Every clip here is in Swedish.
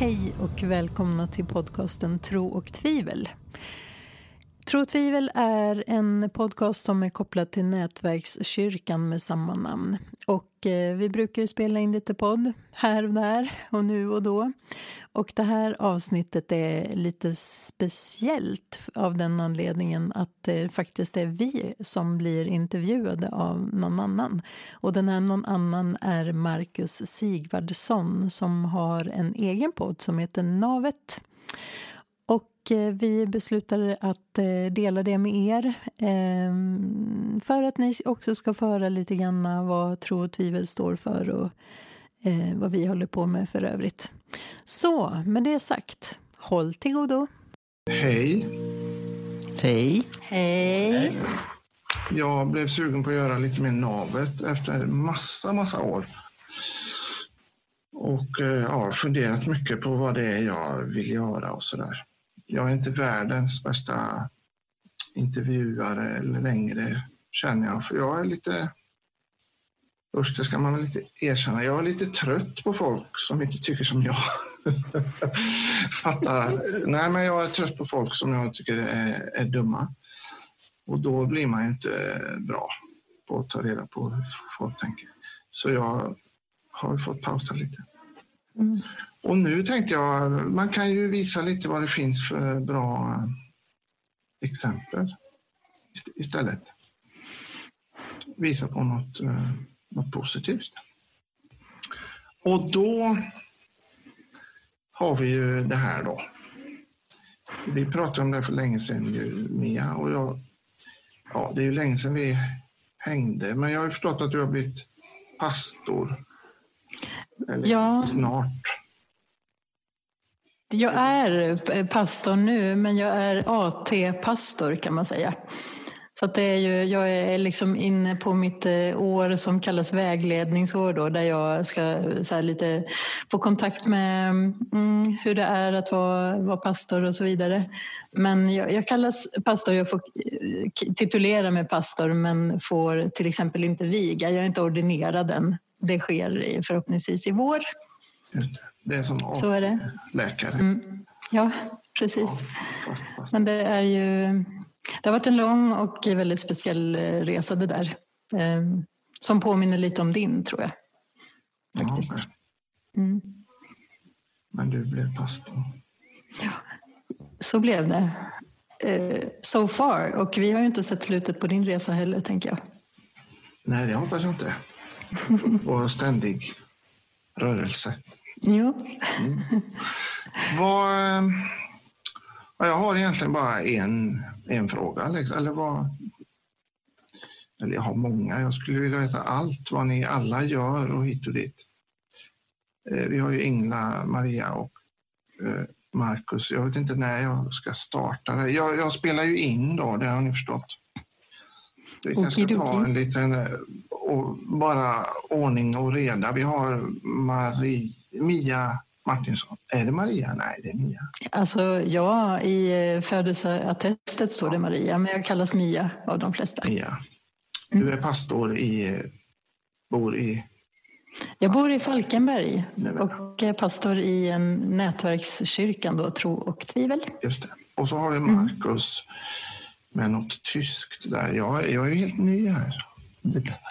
Hej och välkomna till podcasten Tro och tvivel. Tro och tvivel är en podcast som är kopplad till nätverkskyrkan med samma namn. Och vi brukar ju spela in lite podd här och där och nu och då. Och det här avsnittet är lite speciellt av den anledningen att det faktiskt är vi som blir intervjuade av någon annan. Och den här någon annan är Markus Sigvardsson som har en egen podd som heter Navet. Och vi beslutade att dela det med er för att ni också ska få höra lite grann vad tro och tvivel står för och vad vi håller på med för övrigt. Så, med det sagt, håll till godo. Hej. Hej. Hej. Jag blev sugen på att göra lite mer navet efter massa år. Och jag har funderat mycket på vad det är jag vill göra och sådär. Jag är inte världens bästa intervjuare eller längre, känner jag. För jag är lite, det ska man väl lite erkänna, jag är lite trött på folk som inte tycker som jag. Fattar? Nej, men jag är trött på folk som jag tycker är dumma. Och då blir man ju inte bra på att ta reda på hur folk tänker. Så jag har fått pausa lite. Mm. Och nu tänkte jag, man kan ju visa lite vad det finns för bra exempel istället. Visa på något positivt. Och då har vi ju det här då. Vi pratade om det för länge sedan ju, Mia, och jag, ja, det är ju länge sedan vi hängde. Men jag har ju förstått att du har blivit pastor. Eller ja. Snart. Jag är pastor nu, men jag är AT-pastor kan man säga. Så att det är ju, jag är liksom inne på mitt år som kallas vägledningsår då, där jag ska så här lite få kontakt med hur det är att vara pastor och så vidare. Men jag kallas pastor, jag får titulera mig pastor men får till exempel inte viga. Jag är inte ordinerad än. Det sker förhoppningsvis i vår. Just det. Det är som så är det. Läkare. Mm. Ja, precis. Ja, fast. Men det är ju, det har varit en lång och väldigt speciell resa det där. Som påminner lite om din, tror jag. Faktiskt. Ja, men. Mm. Men du blev pastor. Ja, så blev det. So far. Och vi har ju inte sett slutet på din resa heller, tänker jag. Nej, det hoppas jag inte. Och ständig rörelse. Jo. Mm. Jag har egentligen bara en fråga, Alex. Eller jag har många. Jag skulle vilja veta allt vad ni alla gör och hit och dit. Vi har ju Ingla, Maria och Markus. Jag vet inte när jag ska starta det. Jag spelar ju in då, det har ni förstått. Vi kanske ska ta en liten, och bara ordning och reda. Vi har Mia Martinsson. Är det Maria? Nej, det är Mia. Alltså, ja, i födelseattestet står det Maria, men jag kallas Mia av de flesta. Mia. Du är pastor Jag bor i Falkenberg och är pastor i en nätverkskyrkan då, Tro och tvivel. Just det. Och så har vi Markus med något tyskt där. Jag är ju helt ny här.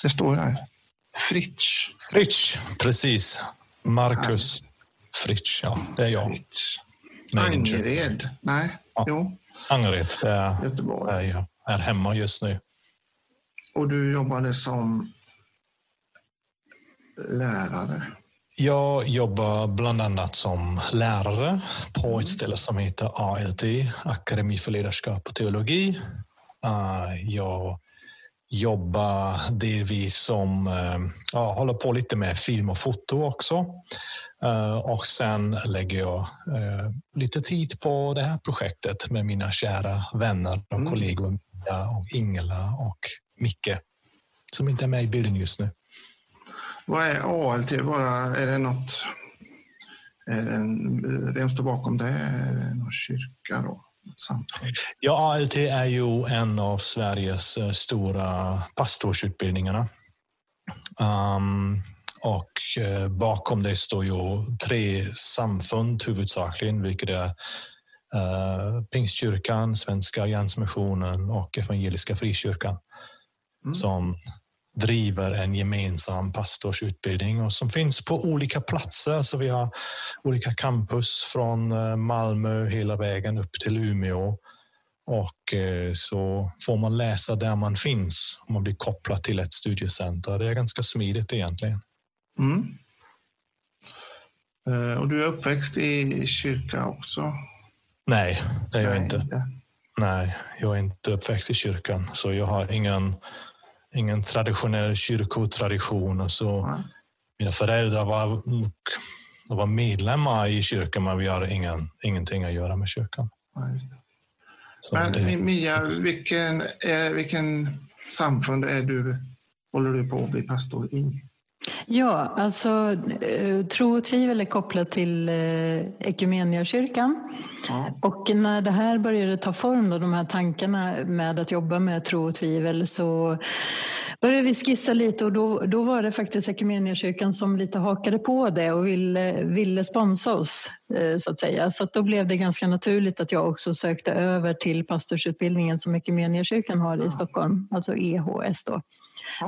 Det står här. Fritsch, precis. Markus Fritsch, ja, det är jag. Fritsch. Angered, nej, ja. Jo. Angered, det är Göteborg. Där jag är hemma just nu. Och du jobbade som lärare? Jag jobbar bland annat som lärare på ett ställe som heter ALT, Akademi för ledarskap och teologi. Jag jobba delvis som, ja, håller på lite med film och foto också. Och sen lägger jag lite tid på det här projektet med mina kära vänner och kollegor och Ingela och Micke som inte är med i bilden just nu. Vad är ALT? Bara, är det något, vem står bakom det? Är det någon kyrka då? Ja, ALT är ju en av Sveriges stora pastorsutbildningarna. Och bakom det står ju tre samfund huvudsakligen, vilket är Pingstkyrkan, Svenska Alliansmissionen och Evangeliska frikyrkan, som driver en gemensam pastorsutbildning och som finns på olika platser. Så vi har olika campus från Malmö hela vägen upp till Umeå. Och så får man läsa där man finns om man blir kopplad till ett studiecenter. Det är ganska smidigt egentligen. Mm. Och du är uppväxt i kyrka också? Nej, det är jag inte. Nej, jag är inte uppväxt i kyrkan. Så jag har ingen traditionell kyrkotradition. Och så mina föräldrar var medlemmar i kyrkan, men vi har ingenting att göra med kyrkan. Men det... Mia, vilken samfund håller du på att bli pastor i? Ja, alltså Tro och tvivel är kopplat till Equmeniakyrkan. Ja. Och när det här började ta form då, de här tankarna med att jobba med tro och tvivel, så började vi skissa lite, och då var det faktiskt Equmeniakyrkan som lite hakade på det och ville sponsa oss, så att säga. Så att då blev det ganska naturligt att jag också sökte över till pastorsutbildningen som Equmeniakyrkan har i Stockholm, alltså EHS då.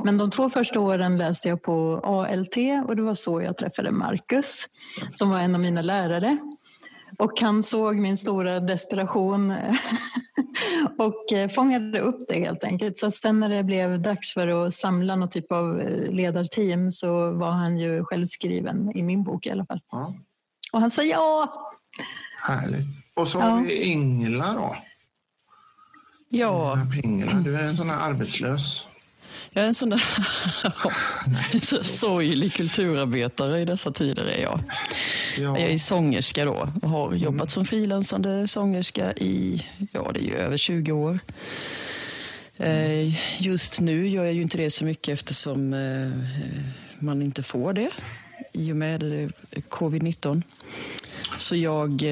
Men de 2 första åren läste jag på ALT, och det var så jag träffade Markus som var en av mina lärare. Och han såg min stora desperation och fångade upp det helt enkelt. Så sen när det blev dags för att samla någon typ av ledarteam, så var han ju självskriven i min bok i alla fall. Ja. Och han sa ja! Härligt. Och så har vi Ingela då. Ja. Ingela, du är en sån här arbetslös. Jag är en sån där sorglig kulturarbetare i dessa tider är jag. Ja. Jag är sångerska då och har jobbat som frilansande sångerska i över 20 år. Just nu gör jag ju inte det så mycket, eftersom man inte får det i och med covid-19. Så jag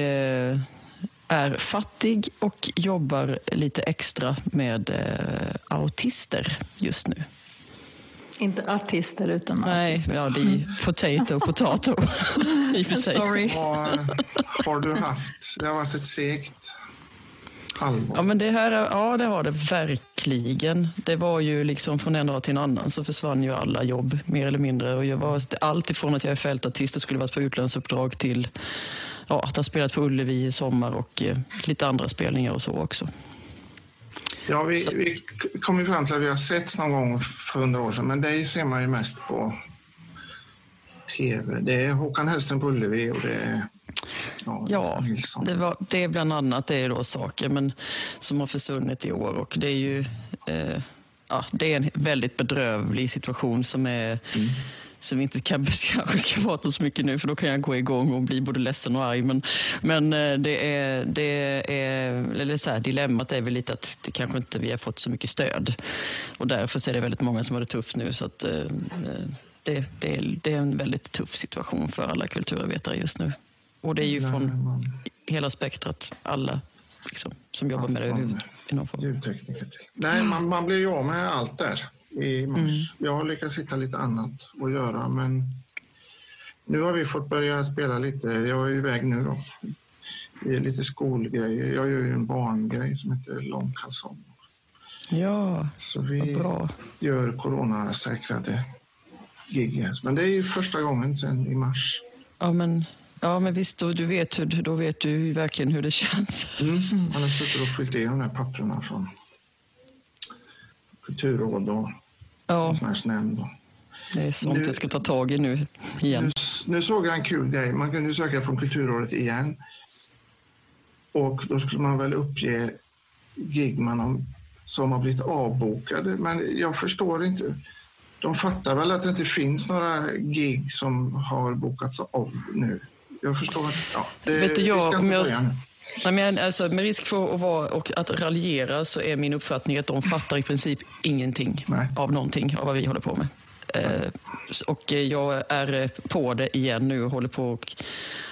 är fattig och jobbar lite extra med autister just nu. Inte artister utan artister. Nej, det är potato i och för sig. Har du haft? Det har varit ett segt halvår. Ja, men det här, det har det verkligen. Det var ju liksom från en dag till en annan så försvann ju alla jobb mer eller mindre, och jag var allt ifrån att jag är fältartist och skulle varit på utlandsuppdrag till att ha spelat på Ullevi i sommar och lite andra spelningar och så också. Ja, vi kom ju fram till att vi har sett någon gång för 100 år sedan, men det ser man ju mest på tv. Det är Håkan Hellström på Ullevi och det är... det är bland annat det är då saker men som har försvunnit i år, och det är ju det är en väldigt bedrövlig situation som är... som vi inte ska prata om så mycket nu, för då kan jag gå igång och bli både ledsen och arg. Men dilemmat är väl lite att det kanske inte vi har fått så mycket stöd. Och därför är det väldigt många som har det tufft nu. Så att, det är en väldigt tuff situation för alla kulturarbetare just nu. Och det är ju från hela spektrat, alla liksom, som jobbar med det i någon form. Ljudtekniker. Nej, man blir ju av med allt där. I mars. Jag har lyckats hitta lite annat att göra, men nu har vi fått börja spela lite. Jag är iväg nu då. Det är lite skolgrejer. Jag gör ju en barngrej som heter långkalsong. Ja, så vi gör coronasäkrade gig. Men det är ju första gången sedan i mars. Ja men visst, då vet du verkligen hur det känns. Man har suttit och fyllt i de här papperna från kulturråd och konstnärsnämnd. Det är sånt jag ska ta tag i nu igen. Nu såg jag en kul grej. Man kunde söka från kulturrådet igen. Och då skulle man väl uppge gigman som har blivit avbokade. Men jag förstår inte. De fattar väl att det inte finns några gig som har bokats av nu. Jag förstår att... Ja, med risk för att raljera så är min uppfattning att de fattar i princip ingenting av någonting av vad vi håller på med. Och jag är på det igen nu och håller på och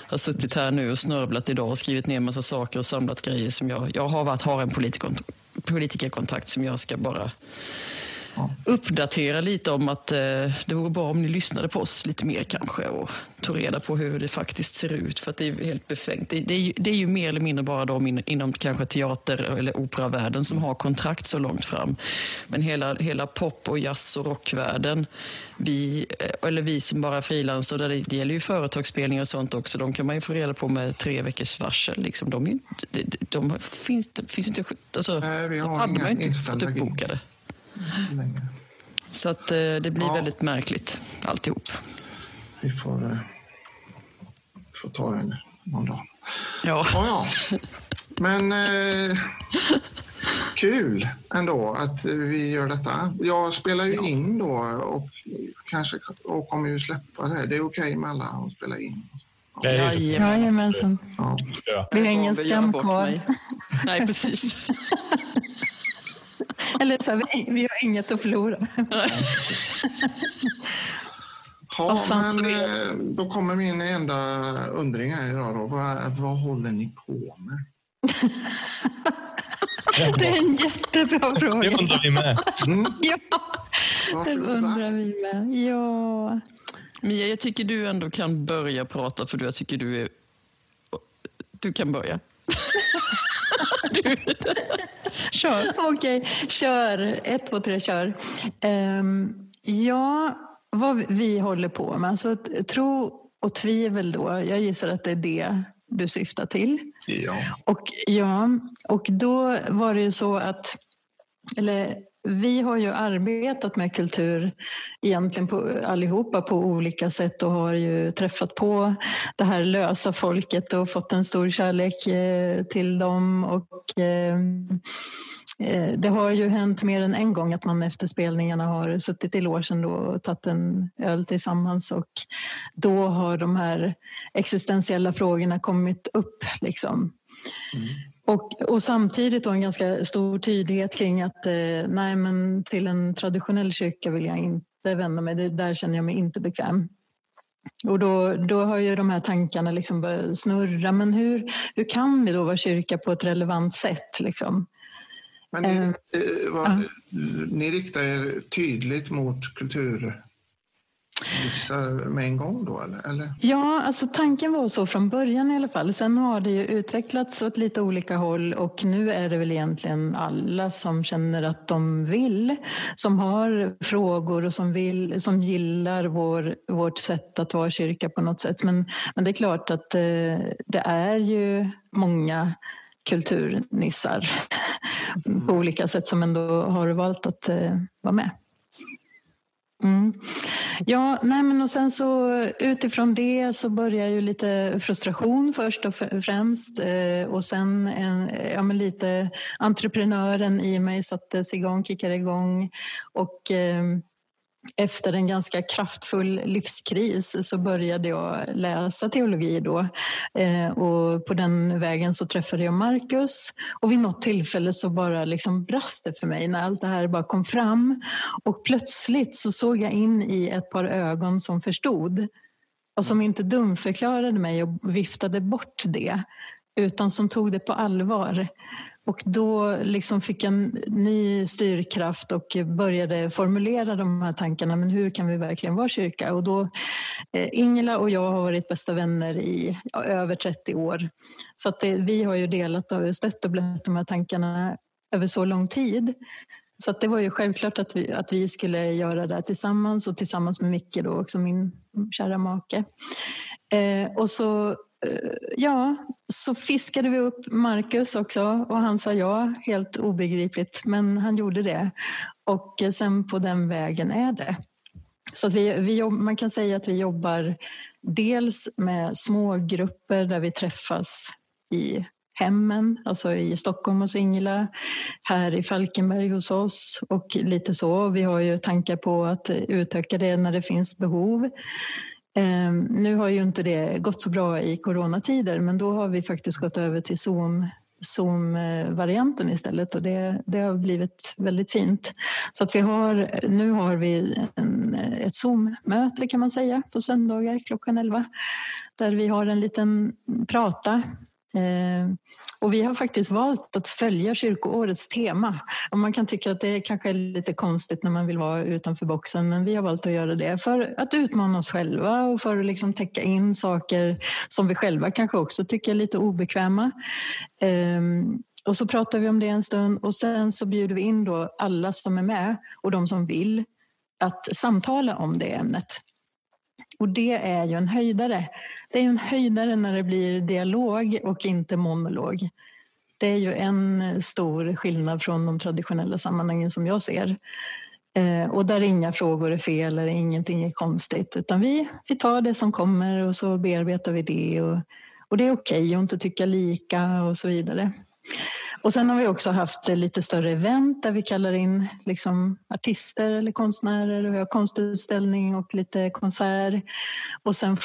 har suttit här nu och snörvlat idag och skrivit ner massa saker och samlat grejer som jag har en politikerkontakt som jag ska bara uppdatera lite om att det vore bra om ni lyssnade på oss lite mer kanske och tog reda på hur det faktiskt ser ut, för att det är helt befängt. Det är ju mer eller mindre bara de inom kanske teater eller operavärlden som har kontrakt så långt fram. Men hela pop- och jazz- och rockvärlden, vi som bara frilansar, där det gäller ju företagsspelningar och sånt också, de kan man ju få reda på med 3 veckors varsel. Liksom. De finns inte... Alltså, nej, vi har inga inställda uppbokade. Länge. Så att det blir väldigt märkligt alltihop. Vi får ta den någon dag. Ja. Men kul ändå att vi gör detta. Jag spelar ju in då och kommer ju släppa det. Det är okej med alla att spela in. Jajamensan. Ja. Det är ingen skam kvar. Nej, precis. Eller så här, vi har inget att förlora. Ja, men då kommer min enda undring här idag då. Vad håller ni på med? Det är en jättebra fråga. Det undrar vi med. Mm. Ja, varsågod. Det undrar vi med. Ja. Mia, jag tycker du ändå kan börja prata, för jag tycker du kan börja. Kör. Okej, kör. 1, 2, 3, kör. Vad vi håller på med. Alltså, tro och tvivel då. Jag gissar att det är det du syftar till. Ja. Och då var det ju så att... vi har ju arbetat med kultur egentligen allihopa på olika sätt och har ju träffat på det här lösa folket och fått en stor kärlek till dem, och det har ju hänt mer än en gång att man efter spelningarna har suttit i logen och tagit en öl tillsammans, och då har de här existentiella frågorna kommit upp liksom. Mm. Och samtidigt då en ganska stor tydlighet kring att nej, men till en traditionell kyrka vill jag inte vända mig. Det där känner jag mig inte bekväm. Och då har ju de här tankarna liksom börjat snurra. Men hur kan vi då vara kyrka på ett relevant sätt liksom? Men ni riktar er tydligt mot kultur... med en gång då, eller? Ja, alltså tanken var så från början i alla fall. Sen har det ju utvecklats åt lite olika håll, och nu är det väl egentligen alla som känner att de vill, som har frågor och som gillar vårt sätt att vara kyrka på något sätt. Men det är klart att det är ju många kulturnissar på olika sätt som ändå har valt att vara med. Mm. Ja, nej men och sen så utifrån det så börjar ju lite frustration först och främst, och sen lite entreprenören i mig sattes igång, kickade igång, och efter en ganska kraftfull livskris så började jag läsa teologi då, och på den vägen så träffade jag Markus, och vid något tillfälle så bara liksom brast det för mig när allt det här bara kom fram, och plötsligt så såg jag in i ett par ögon som förstod och som inte dumförklarade mig och viftade bort det, utan som tog det på allvar. Och då liksom fick jag en ny styrkraft och började formulera de här tankarna. Men hur kan vi verkligen vara kyrka? Och då, Ingela och jag har varit bästa vänner i över 30 år. Så att vi har ju delat och stött och blött de här tankarna över så lång tid. Så att det var ju självklart att vi skulle göra det tillsammans. Och tillsammans med Micke då också, min kära make. Och så... så fiskade vi upp Markus också, och han sa ja, helt obegripligt, men han gjorde det, och sen på den vägen är det. Så att man kan säga att vi jobbar dels med små grupper där vi träffas i hemmen, alltså i Stockholm hos Ingela, här i Falkenberg hos oss och lite så. Vi har ju tankar på att utöka det när det finns behov. Nu har ju inte det gått så bra i coronatider, men då har vi faktiskt gått över till Zoom-varianten istället, och det har blivit väldigt fint. Så att nu har vi ett Zoom-möte kan man säga på söndagar klockan 11, där vi har en liten prata Och vi har faktiskt valt att följa kyrkoårets tema. Och man kan tycka att det kanske är lite konstigt när man vill vara utanför boxen, men vi har valt att göra det för att utmana oss själva och för att liksom täcka in saker som vi själva kanske också tycker är lite obekväma. Och så pratar vi om det en stund och sen så bjuder vi in då alla som är med och de som vill att samtala om det ämnet. Och det är ju en höjdare. Det är ju en höjdare när det blir dialog och inte monolog. Det är ju en stor skillnad från de traditionella sammanhangen som jag ser. Och där inga frågor är fel eller ingenting är konstigt. Utan vi tar det som kommer och så bearbetar vi det. Och det är okej att inte tycka lika och så vidare. Och sen har vi också haft lite större event där vi kallar in liksom artister eller konstnärer och vi har konstutställning och lite konsert. Och sen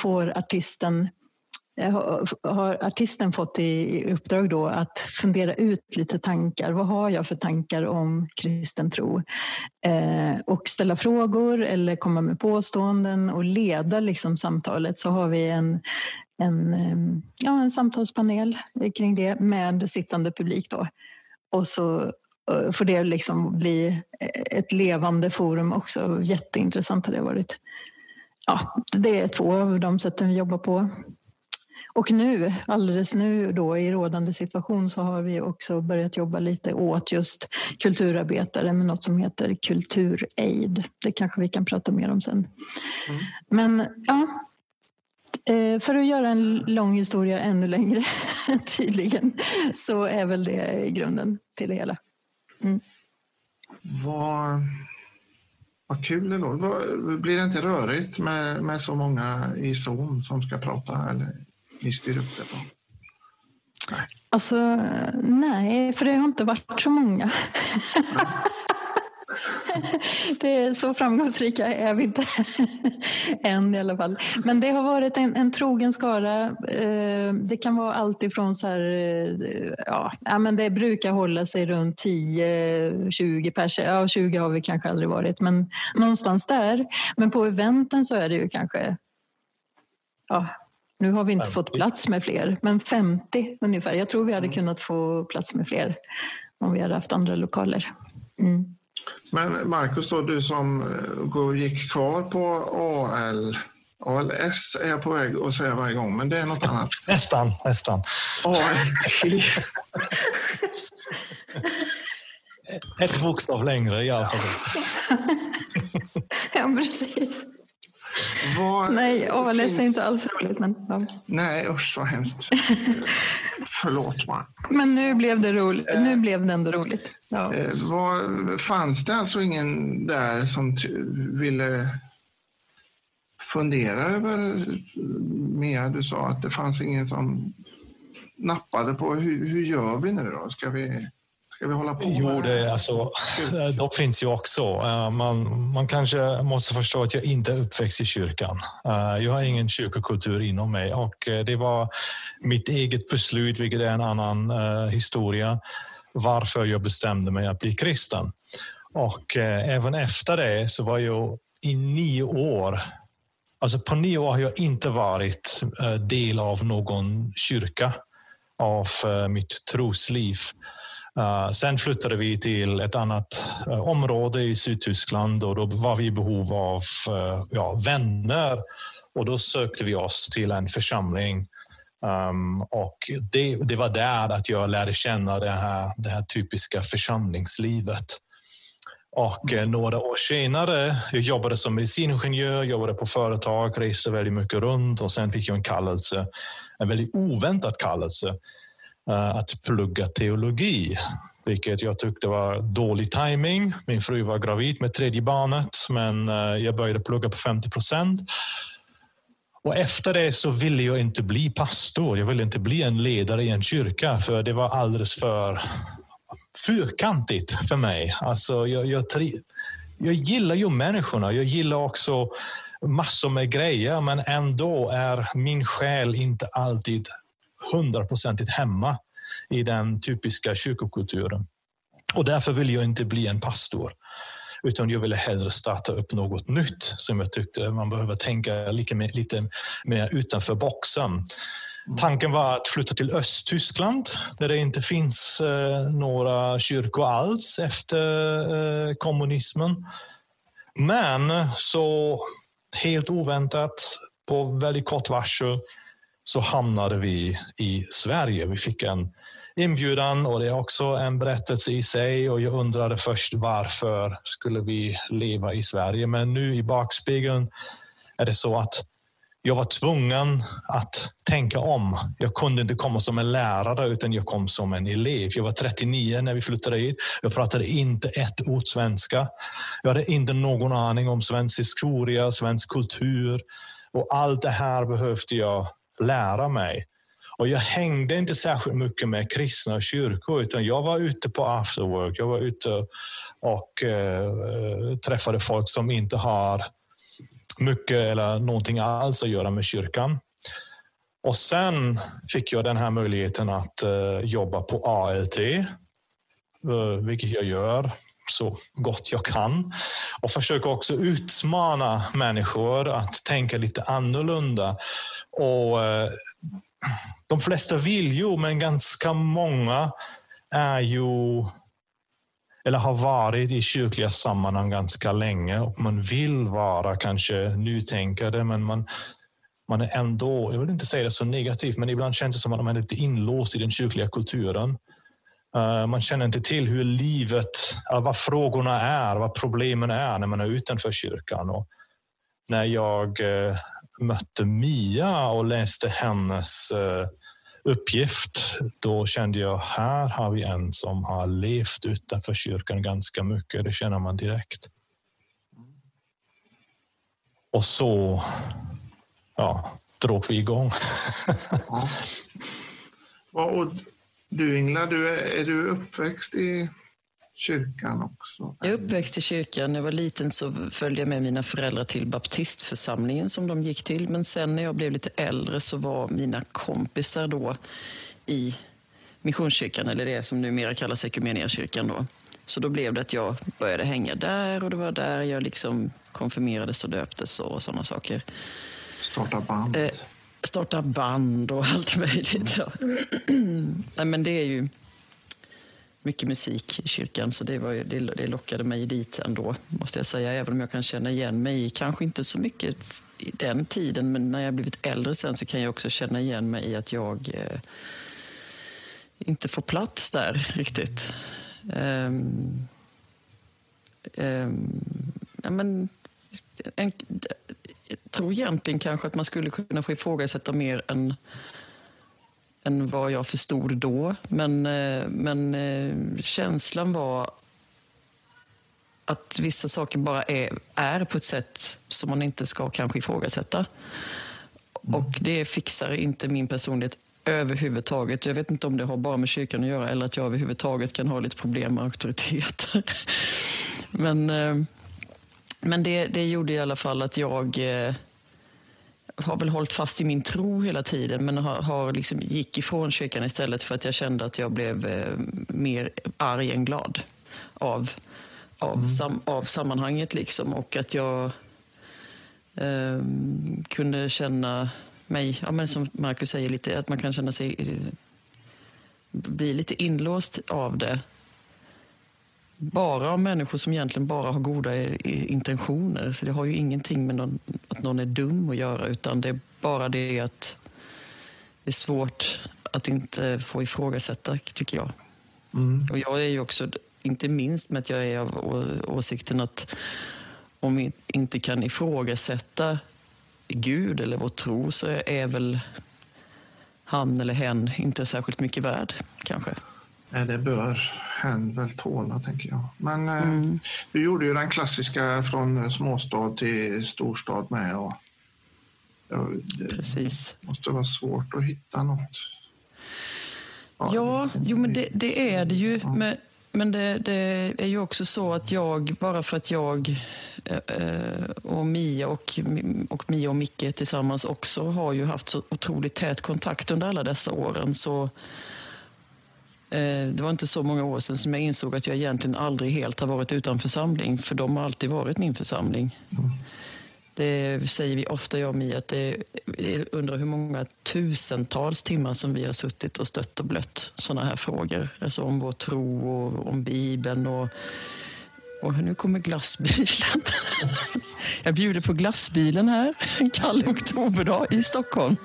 har artisten fått i uppdrag då att fundera ut lite tankar. Vad har jag för tankar om kristen tro? Och ställa frågor eller komma med påståenden och leda liksom samtalet. Så har vi en samtalspanel kring det med sittande publik då. Och så får det liksom bli ett levande forum också. Jätteintressant har det varit. Ja, det är 2 av de sätten vi jobbar på. Och nu, alldeles nu då i rådande situation så har vi också börjat jobba lite åt just kulturarbetare med något som heter Kulturaid. Det kanske vi kan prata mer om sen. Mm. Men ja, för att göra en lång historia ännu längre tydligen så är väl det grunden till det hela. Mm. Vad kul det låter. Blir det inte rörigt med så många i Zoom som ska prata eller? Ni styr upp det då? Nej. Alltså, nej, för det har inte varit så många. Det är så framgångsrika är vi inte än i alla fall. Men det har varit en trogen skara. Det kan vara allt ifrån så här, ja, men det brukar hålla sig runt 10-20 personer. Ja, 20 har vi kanske aldrig varit, men någonstans där. Men på eventen så är det ju kanske, ja, nu har vi inte 50. Fått plats med fler, men 50 ungefär. Jag tror vi hade kunnat få plats med fler om vi hade haft andra lokaler. Mm. Men Markus, då, du som gick kvar på ALS är jag på väg att säga varje gång, men det är något annat. Nästan. ALT. Ett bokstav längre, ja. Ja, precis. Nej, ALS är inte alls roligt. Men, ja. Nej, usch vad hemskt. Förlåt mig. Men nu blev det roligt. Nu blev det ändå roligt. Ja. Fanns det alltså ingen där som ville fundera över mer? Du sa att det fanns ingen som nappade på hur gör vi nu då? Ska vi hålla på? Jo, de finns ju också. Man kanske måste förstå att jag inte är uppväxt i kyrkan. Jag har ingen kyrkokultur inom mig och det var mitt eget beslut, vilket är en annan historia, varför jag bestämde mig att bli kristen. Och även efter det så var jag i 9 år, alltså på 9 år har jag inte varit del av någon kyrka av mitt trosliv. Sen flyttade vi till ett annat område i Sydtyskland och då var vi i behov av vänner och då sökte vi oss till en församling och det var där att jag lärde känna det här typiska församlingslivet. Och några år senare, jag jobbade som mediciningenjör, jobbade på företag, reste väldigt mycket runt och sen fick jag en kallelse, en väldigt oväntad kallelse att plugga teologi, vilket jag tyckte var dålig timing. Min fru var gravid med 3:e barnet, men jag började plugga på 50%. Och efter det så ville jag inte bli pastor, jag ville inte bli en ledare i en kyrka, för det var alldeles för fyrkantigt för mig. Alltså, jag gillar ju människorna, jag gillar också massor med grejer, men ändå är min själ inte alltid 100% hemma i den typiska kyrkokulturen. Och därför vill jag inte bli en pastor, utan jag ville hellre starta upp något nytt som jag tyckte man behöver tänka lite mer utanför boxen. Tanken var att flytta till Östtyskland där det inte finns några kyrkor alls efter kommunismen. Men så helt oväntat på väldigt kort varsel så hamnade vi i Sverige. Vi fick en inbjudan och det är också en berättelse i sig. Och jag undrade först varför skulle vi leva i Sverige. Men nu i bakspegeln är det så att jag var tvungen att tänka om. Jag kunde inte komma som en lärare utan jag kom som en elev. Jag var 39 när vi flyttade hit. Jag pratade inte ett ord svenska. Jag hade inte någon aning om svensk historia, svensk kultur. Och allt det här behövde jag lära mig. Och jag hängde inte särskilt mycket med kristna kyrkor utan jag var ute på afterwork. Jag var ute och träffade folk som inte har mycket eller någonting alls att göra med kyrkan. Och sen fick jag den här möjligheten att jobba på ALT, vilket jag gör så gott jag kan. Och försöka också utmana människor att tänka lite annorlunda. Och de flesta vill ju, men ganska många är ju eller har varit i kyrkliga sammanhang ganska länge och man vill vara kanske nytänkare men man är ändå, jag vill inte säga det så negativt, men ibland känns det som att man är lite inlåst i den kyrkliga kulturen. Man känner inte till hur livet, vad frågorna är, vad problemen är när man är utanför kyrkan. Och när jag mötte Mia och läste hennes uppgift, då kände jag här har vi en som har levt utanför kyrkan ganska mycket. Det känner man direkt. Och så drog vi igång. Ja. Och du Ingela, är du uppväxt i kyrkan också? Jag är uppväxt i kyrkan. När jag var liten så följde jag med mina föräldrar till baptistförsamlingen som de gick till. Men sen när jag blev lite äldre så var mina kompisar då i missionskyrkan, eller det som numera kallas Equmeniakyrkan då. Så då blev det att jag började hänga där och det var där jag liksom konfirmerades och döptes och sådana saker. Starta band och allt möjligt. Ja. Nej, men det är ju mycket musik i kyrkan, så det lockade mig dit ändå, måste jag säga. Även om jag kan känna igen mig, kanske inte så mycket i den tiden, men när jag blivit äldre sen så kan jag också känna igen mig i att jag inte får plats där riktigt. Jag tror egentligen kanske att man skulle kunna få ifrågasätta mer än vad jag förstod då. Men känslan var att vissa saker bara är på ett sätt som man inte ska kanske ifrågasätta. Och det fixar inte min personlighet överhuvudtaget. Jag vet inte om det har bara med kyrkan att göra eller att jag överhuvudtaget kan ha lite problem med auktoriteter. Men det gjorde i alla fall att jag har väl hållit fast i min tro hela tiden, men har liksom gick ifrån kyrkan istället för att jag kände att jag blev mer arg än glad av sammanhanget liksom, och att jag kunde känna mig, ja, men som Markus säger lite, att man kan känna sig bli lite inlåst av det. Bara av människor som egentligen bara har goda intentioner. Så det har ju ingenting med att någon är dum att göra, utan det är bara det att det är svårt att inte få ifrågasätta, tycker jag. Mm. Och jag är ju också, inte minst med att jag är av åsikten att om vi inte kan ifrågasätta Gud eller vår tro så är väl han eller hen inte särskilt mycket värd, kanske. Det bör hen väl tåla, tänker jag. Men du gjorde ju den klassiska från småstad till storstad med. Och, precis. Det måste vara svårt att hitta något. Det är det ju. Ja. Men det är ju också så att jag, bara för att jag och Mia och Mia och Micke tillsammans också har ju haft så otroligt tät kontakt under alla dessa åren, så det var inte så många år sedan som jag insåg att jag egentligen aldrig helt har varit utan församling. För de har alltid varit min församling. Det säger vi ofta, jag och Mia, att det är under hur många tusentals timmar som vi har suttit och stött och blött sådana här frågor. Alltså om vår tro och om Bibeln och nu kommer glassbilen. Jag bjuder på glassbilen här en kall oktoberdag i Stockholm.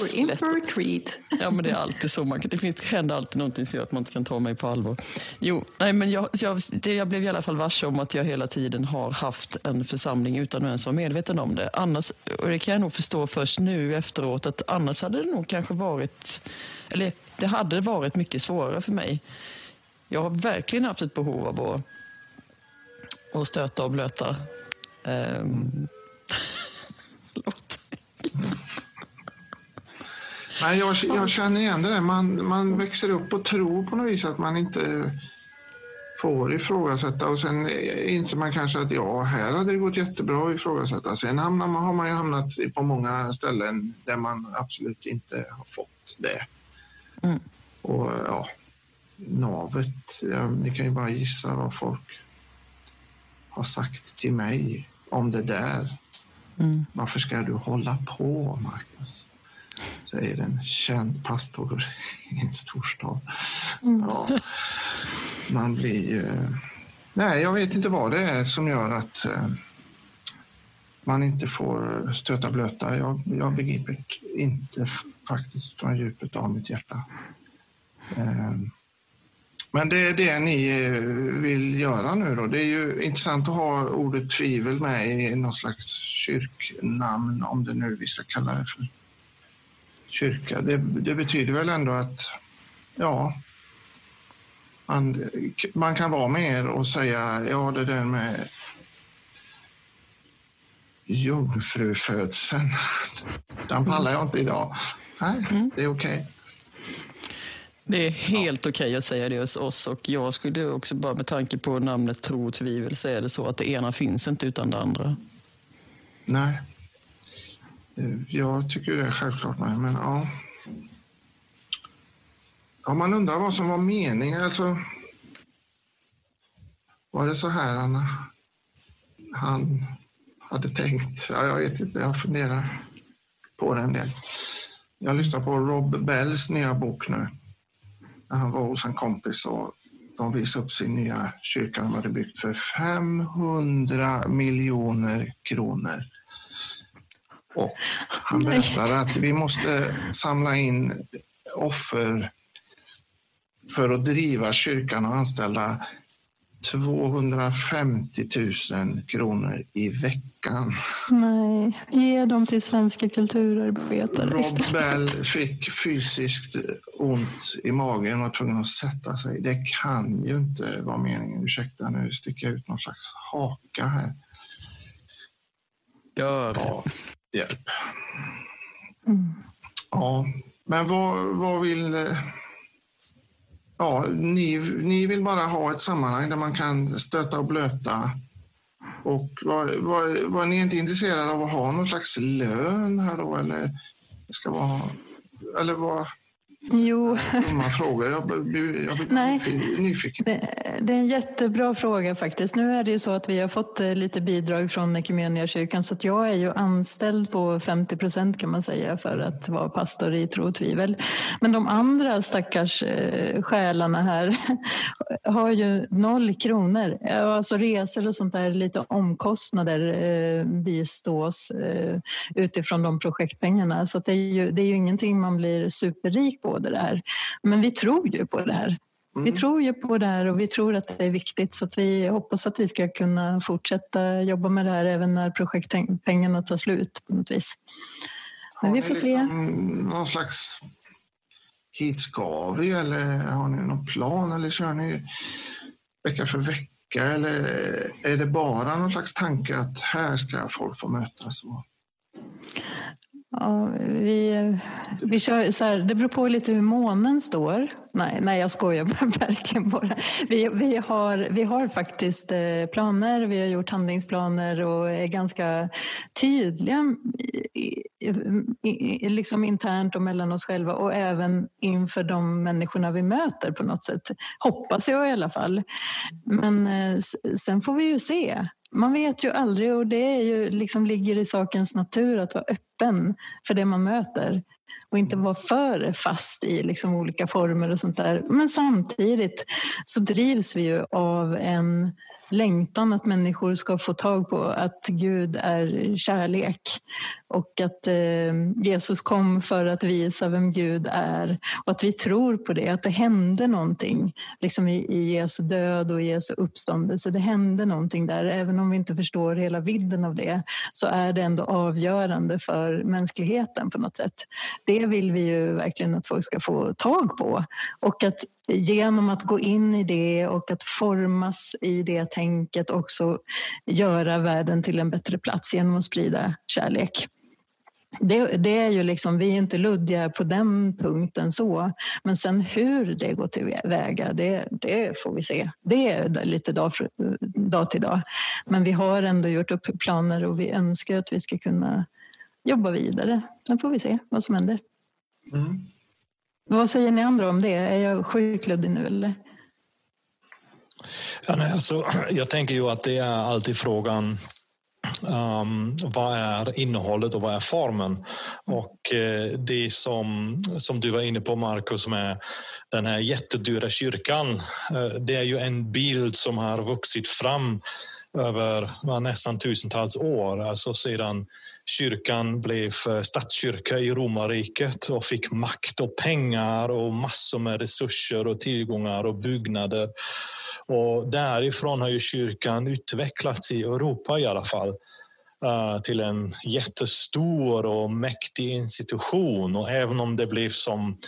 We're in for a treat. Ja, men det är alltid så. Det händer alltid någonting som gör att man inte kan ta mig på allvar. Jo, nej, men jag blev i alla fall varse om att jag hela tiden har haft en församling utan att ens vara medveten om det. Annars, och det kan jag nog förstå först nu efteråt, att annars hade det nog kanske varit... Eller det hade varit mycket svårare för mig. Jag har verkligen haft ett behov av att stöta och blöta. Nej, jag känner igen det där. Man växer upp och tror på något vis att man inte får ifrågasätta, och sen inser man kanske att här hade det gått jättebra att ifrågasätta. Sen har man ju hamnat på många ställen där man absolut inte har fått det. Mm. Och Navet, ni kan ju bara gissa vad folk har sagt till mig om det där. Mm. Varför ska du hålla på, Markus? Säger en känd pastor i en storstad. Ja, man blir ju... Nej, jag vet inte vad det är som gör att man inte får stöta blöta. Jag begriper inte faktiskt från djupet av mitt hjärta. Men det är det ni vill göra nu då. Det är ju intressant att ha ordet tvivel med i någon slags kyrknamn, om det nu vi ska kalla det för. Kyrka, det betyder väl ändå att man kan vara med er och säga det där med jungfrufödseln, den pallar jag inte idag. Nej, det är okej. Det är helt okej att säga det hos oss, och jag skulle också bara med tanke på namnet tro och tvivel säga det så att det ena finns inte utan det andra. Nej. Jag tycker det är självklart, men man undrar vad som var meningen. Alltså, var det så här han hade tänkt? Jag vet inte, jag funderar på det en del. Jag lyssnar på Rob Bells nya bok nu. När han var hos en kompis och de visade upp sin nya kyrka. De hade byggt för 500 miljoner kronor. Och han berättar att vi måste samla in offer för att driva kyrkan och anställa 250 000 kronor i veckan. Nej, ge dem till svenska kulturarbetare. Rob Bell fick fysiskt ont i magen och var tvungen att sätta sig. Det kan ju inte vara meningen. Ursäkta, nu sticker jag ut någon slags haka här. Gör det. Ja. Hjälp. Mm. Ja, men vad vill... Ja, ni vill bara ha ett sammanhang där man kan stöta och blöta. Och var ni inte intresserade av att ha någon slags lön här då? Eller ska vara... Eller vad... Jo. Dumma frågor. Jag blir nyfiken. Det är en jättebra fråga faktiskt. Nu är det ju så att vi har fått lite bidrag från Equmeniakyrkan, så att jag är ju anställd på 50% kan man säga för att vara pastor i tro och tvivel. Men de andra stackars själarna här har ju 0 kronor. Alltså resor och sånt där, lite omkostnader bistås utifrån de projektpengarna. Så att det är ju ingenting man blir superrik på det där. Men vi tror ju på det här. Vi tror ju på det här och vi tror att det är viktigt, så att vi hoppas att vi ska kunna fortsätta jobba med det här även när projektpengarna tar slut på något vis. Men vi får se. Någon slags hit ska vi, eller har ni någon plan, eller kör ni vecka för vecka, eller är det bara någon slags tanke att här ska folk få mötas? Ja, vi kör så här, det beror på lite hur månen står. Nej, jag skojar verkligen bara. Vi har faktiskt planer, vi har gjort handlingsplaner och är ganska tydliga liksom internt och mellan oss själva och även inför de människorna vi möter på något sätt. Hoppas jag i alla fall. Men sen får vi ju se. Man vet ju aldrig, och det är ju liksom, ligger i sakens natur att vara öppen för det man möter. Och inte vara för fast i liksom olika former och sånt där. Men samtidigt så drivs vi ju av en längtan att människor ska få tag på att Gud är kärlek. Och att Jesus kom för att visa vem Gud är. Och att vi tror på det, att det hände någonting liksom i Jesu död och Jesu uppståndelse. Det hände någonting där, även om vi inte förstår hela vidden av det. Så är det ändå avgörande för mänskligheten på något sätt. Det vill vi ju verkligen att folk ska få tag på. Och att genom att gå in i det och att formas i det tänket också göra världen till en bättre plats genom att sprida kärlek. Det är ju liksom, vi är inte luddiga på den punkten så. Men sen hur det går till väga, det får vi se. Det är lite dag till dag. Men vi har ändå gjort upp planer och vi önskar att vi ska kunna jobba vidare. Sen får vi se vad som händer. Mm. Vad säger ni andra om det? Är jag sjukluddig nu eller? Ja, nej, alltså, jag tänker ju att det är alltid frågan vad är innehållet och vad är formen? Och det som du var inne på, Markus, som är den här jättedyra kyrkan, det är ju en bild som har vuxit fram över nästan tusentals år. Alltså sedan kyrkan blev statskyrka i romarriket och fick makt och pengar och massor med resurser och tillgångar och byggnader. Och därifrån har ju kyrkan utvecklats i Europa i alla fall till en jättestor och mäktig institution. Och även om det blev som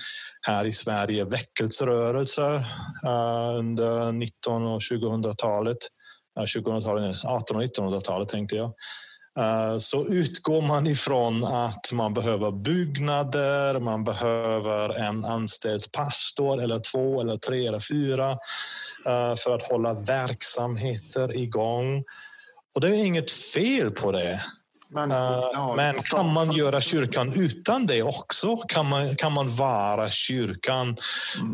här i Sverige väckelserörelser under 1900- och 2000-talet, 1800- och 1900-talet tänkte jag, så utgår man ifrån att man behöver byggnader, man behöver en anställd pastor eller 2, 3 eller 4 för att hålla verksamheter igång. Och det är inget fel på det. Men kan man göra kyrkan utan det också? Kan man vara kyrkan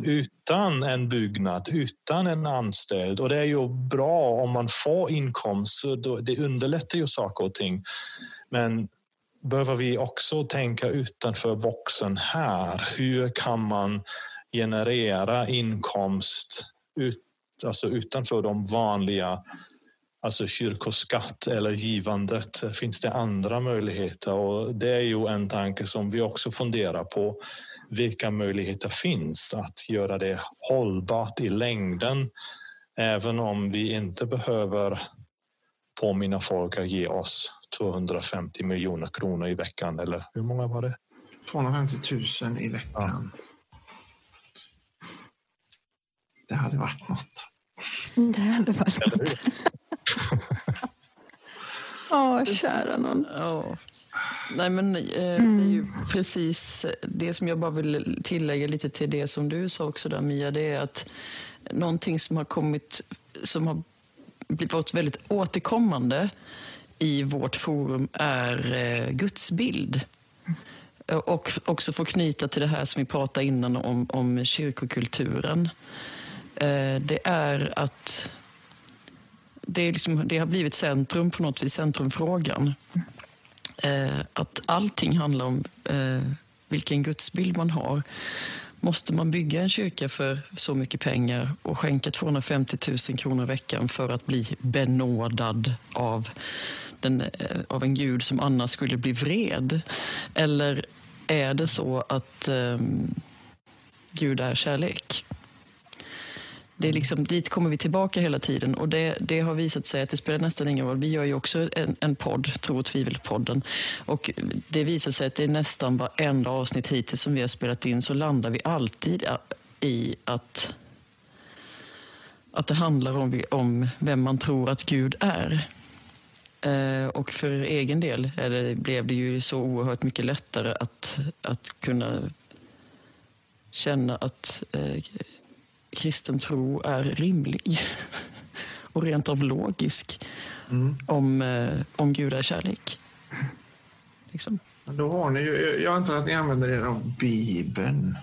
utan en byggnad, utan en anställd? Och det är ju bra om man får inkomst, det underlättar ju saker och ting. Men behöver vi också tänka utanför boxen här? Hur kan man generera inkomst utanför de vanliga, alltså kyrkoskatt eller givandet? Finns det andra möjligheter? Och det är ju en tanke som vi också funderar på. Vilka möjligheter finns att göra det hållbart i längden? Även om vi inte behöver påminna folk att ge oss 250 miljoner kronor i veckan. Eller hur många var det? 250 000 i veckan. Ja. Det hade varit något. Det hade varit något. Åh, kära någon. Ja. Nej, men det är ju precis det som jag bara vill tillägga lite till det som du sa också där, Mia. Det är att någonting som har kommit, som har blivit väldigt återkommande i vårt forum är Guds bild. Och också få knyta till det här som vi pratade innan om kyrkokulturen. Det är att det har blivit centrum på något vis, centrumfrågan. Att allting handlar om vilken gudsbild man har. Måste man bygga en kyrka för så mycket pengar och skänka 250 000 kronor i veckan för att bli benådad av en gud som annars skulle bli vred? Eller är det så att Gud är kärlek? Det är liksom, dit kommer vi tillbaka hela tiden, och det har visat sig att det spelar nästan ingen roll. Vi gör ju också en podd, Tro och tvivel-podden, och det visar sig att det är nästan varenda avsnitt hittills som vi har spelat in, så landar vi alltid i att det handlar om vem man tror att Gud är. Och för egen del blev det ju så oerhört mycket lättare att kunna känna att kristen tro är rimlig och rent av logisk om Gud är kärlek. Liksom. Då har ni ju, jag antar att ni använder er av Bibeln.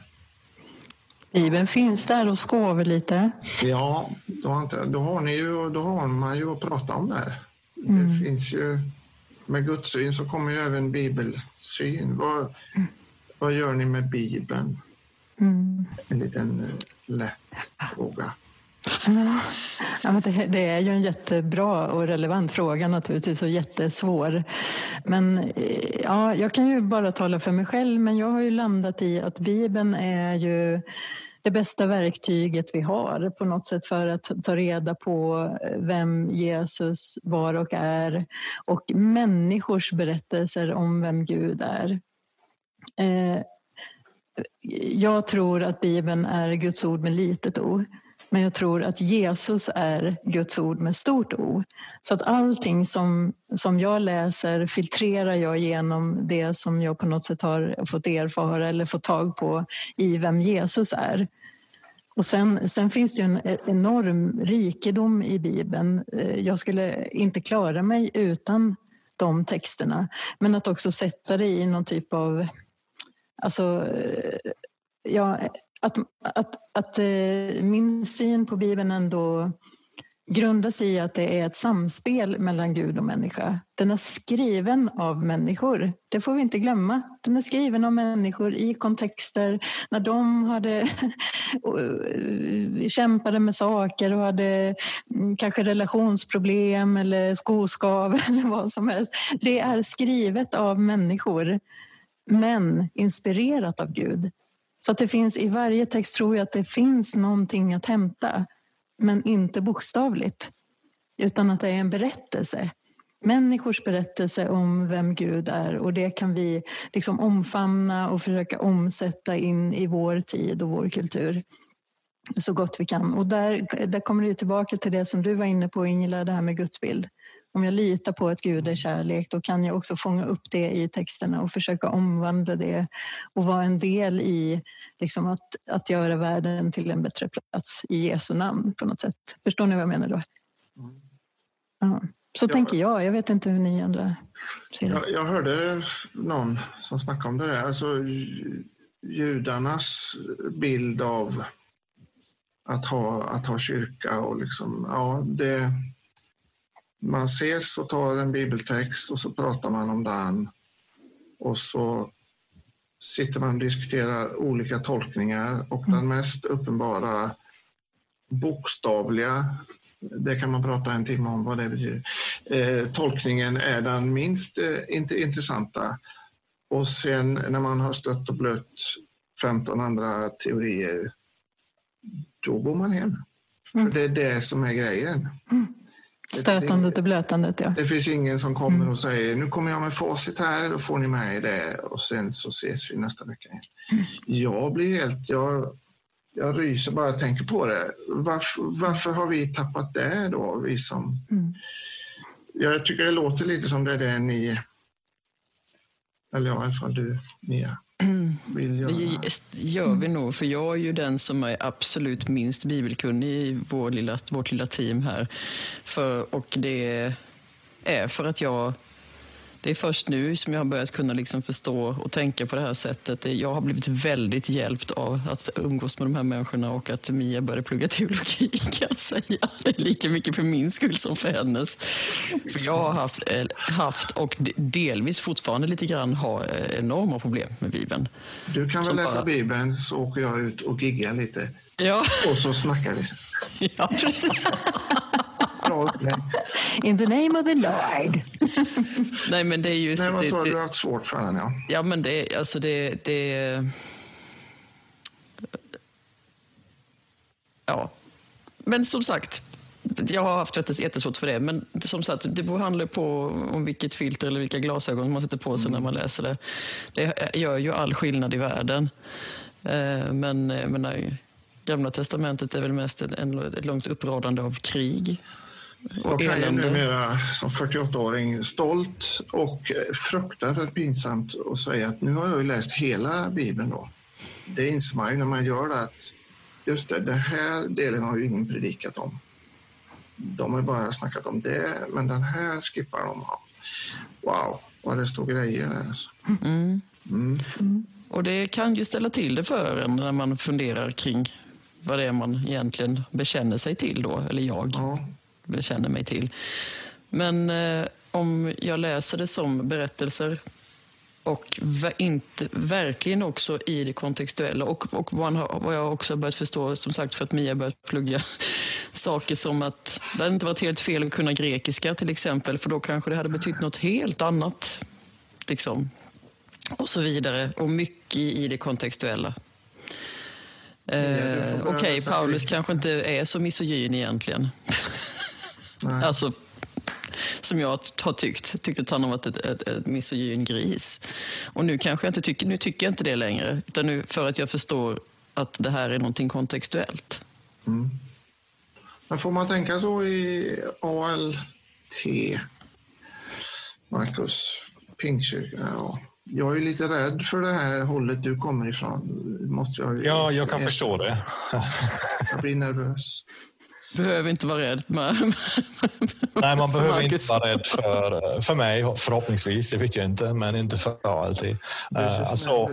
Bibeln finns där och skover lite. Ja, då har ni ju, då har man ju att prata om det här. Det finns ju, med gudssyn så kommer ju även bibelsyn. Vad gör ni med Bibeln? En liten lätt fråga. Ja, det är ju en jättebra och relevant fråga naturligtvis, och jättesvår. Men ja, jag kan ju bara tala för mig själv, men jag har ju landat i att Bibeln är ju det bästa verktyget vi har på något sätt för att ta reda på vem Jesus var och är, och människors berättelser om vem Gud är. Jag tror att Bibeln är Guds ord med litet o. Men jag tror att Jesus är Guds ord med stort o. Så att allting som jag läser filtrerar jag genom det som jag på något sätt har fått erfara eller fått tag på i vem Jesus är. Och sen finns det ju en enorm rikedom i Bibeln. Jag skulle inte klara mig utan de texterna. Men att också sätta det i någon typ av... Alltså, ja... Att min syn på Bibeln ändå grundas i att det är ett samspel mellan Gud och människa. Den är skriven av människor. Det får vi inte glömma. Den är skriven av människor i kontexter när de hade kämpade med saker och hade kanske relationsproblem eller skoskav eller vad som helst. Det är skrivet av människor men inspirerat av Gud. Så att det finns i varje text, tror jag, att det finns någonting att hämta. Men inte bokstavligt. Utan att det är en berättelse. Människors berättelse om vem Gud är. Och det kan vi liksom omfamna och försöka omsätta in i vår tid och vår kultur. Så gott vi kan. Och där kommer det tillbaka till det som du var inne på, Ingela, det här med gudsbild. Om jag litar på att Gud är kärlek, då kan jag också fånga upp det i texterna och försöka omvandla det och vara en del i liksom att göra världen till en bättre plats i Jesu namn på något sätt. Förstår ni vad jag menar då? Ja. Så tänker jag vet inte hur ni andra ser det. Jag hörde någon som snackade om det där. Alltså judarnas bild av att ha kyrka och liksom, ja, det... Man ses och tar en bibeltext och så pratar man om den. Och så sitter man och diskuterar olika tolkningar. Och den mest uppenbara bokstavliga, det kan man prata en timme om vad det betyder. Tolkningen är den minst intressanta. Och sen när man har stött och blött 15 andra teorier, då går man hem. För det är det som är grejen. Stötandet och blötandet, ja. Det finns ingen som kommer och säger, nu kommer jag med facit här och får ni med i det och sen så ses vi nästa vecka igen. Jag blir helt, jag ryser bara jag tänker på det. Varför har vi tappat det då? Vi som, jag tycker det låter lite som det är ni, eller ja, i alla fall du, Mia. Det gör vi nog, för jag är ju den som är absolut minst bibelkunnig i vårt lilla team här. Och det är för att det är först nu som jag har börjat kunna liksom förstå och tänka på det här sättet. Jag har blivit väldigt hjälpt av att umgås med de här människorna och att Mia började plugga teologi, kan jag säga. Det är lika mycket för min skull som för hennes. Jag har haft och delvis fortfarande lite grann har enorma problem med Bibeln. Du kan väl läsa Bibeln så åker jag ut och giggar lite. Ja. Och så snackar vi sen. Ja, precis. In the name of the Lord. Nej, men det är ju... Nej, vad sa du? Haft svårt för den, ja. Ja, men det... Alltså, det... Ja. Men som sagt, jag har haft jättesvårt för det. Men som sagt, det handlar på om vilket filter eller vilka glasögon man sätter på sig när man läser det. Det gör ju all skillnad i världen. Men jag menar, Gamla testamentet är väl mest ett långt uppradande av krig. Jag kan ju numera som 48-åring stolt och fruktansvärt pinsamt och säga att nu har jag ju läst hela Bibeln då. Det inser man ju när man gör det, att just det här delen har ju ingen predikat om. De har bara snackat om det, men den här skippar de. Wow, vad det står grejer där alltså. Och det kan ju ställa till det för en när man funderar kring vad det är man egentligen bekänner sig till då, eller jag. Ja. Känner mig till. Men om jag läser det som berättelser och inte verkligen också i det kontextuella och vad jag också börjat förstå, som sagt, för att Mia börjat plugga saker som att det hade inte varit helt fel att kunna grekiska till exempel, för då kanske det hade betytt något helt annat liksom, och så vidare, och mycket i det kontextuella. Okej, Paulus kanske inte är så misogyn egentligen. Nej. Alltså, som jag har tyckte att han har varit ett misogyn gris. Och nu kanske jag inte tycker jag inte det längre, utan nu för att jag förstår att det här är någonting kontextuellt. Mm. Men får man tänka så i ALT, Markus, Pingstkyrkan, ja. Jag är ju lite rädd för det här hållet du kommer ifrån. Måste jag... Ja, jag kan förstå det. Jag blir nervös. Behöver inte vara rädd. Nej, man behöver inte vara rädd för mig, förhoppningsvis, det vet jag inte, men inte för alltid. Alltså,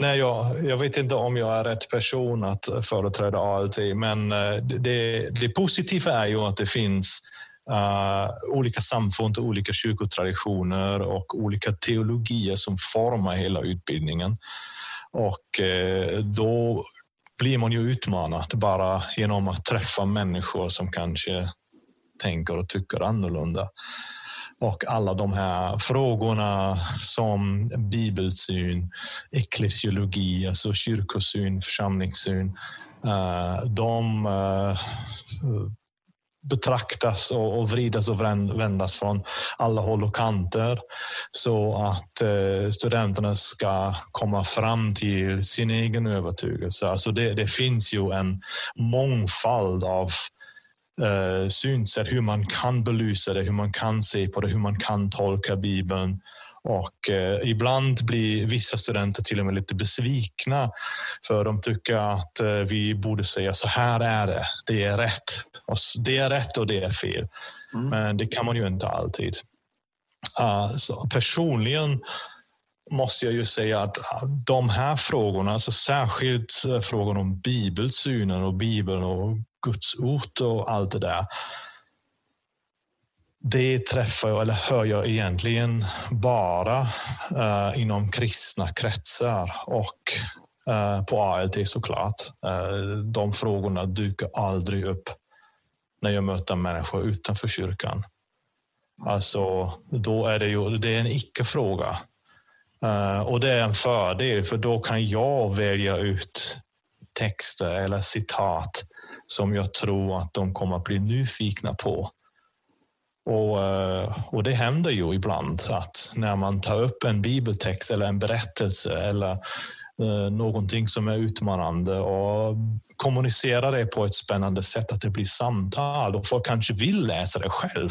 nej, jag vet inte om jag är rätt person att företräda alltid, men det positiva är ju att det finns olika samfund, olika kyrkotraditioner och olika teologier som formar hela utbildningen. Och då blir man ju utmanad bara genom att träffa människor som kanske tänker och tycker annorlunda. Och alla de här frågorna som bibelsyn, eklesiologi, alltså kyrkosyn, församlingssyn, de betraktas och vridas och vändas från alla håll och kanter, så att studenterna ska komma fram till sin egen övertygelse. Alltså det finns ju en mångfald av synsätt, hur man kan belysa det, hur man kan se på det, hur man kan tolka Bibeln. Och ibland blir vissa studenter till och med lite besvikna, för de tycker att vi borde säga så här är det. Det är rätt. Och det är rätt och det är fel. Mm. Men det kan man ju inte alltid. Så personligen måste jag ju säga att de här frågorna, alltså särskilt frågan om bibelsynen och Bibeln och Guds ord och allt det där, det träffar jag, eller hör jag egentligen bara inom kristna kretsar och på ALT såklart. De frågorna dyker aldrig upp när jag möter människor utanför kyrkan. Alltså, då är det är en icke-fråga. Och det är en fördel, för då kan jag välja ut texter eller citat som jag tror att de kommer att bli nyfikna på. Och det händer ju ibland att när man tar upp en bibeltext eller en berättelse eller någonting som är utmanande och kommunicerar det på ett spännande sätt, att det blir samtal och folk kanske vill läsa det själv.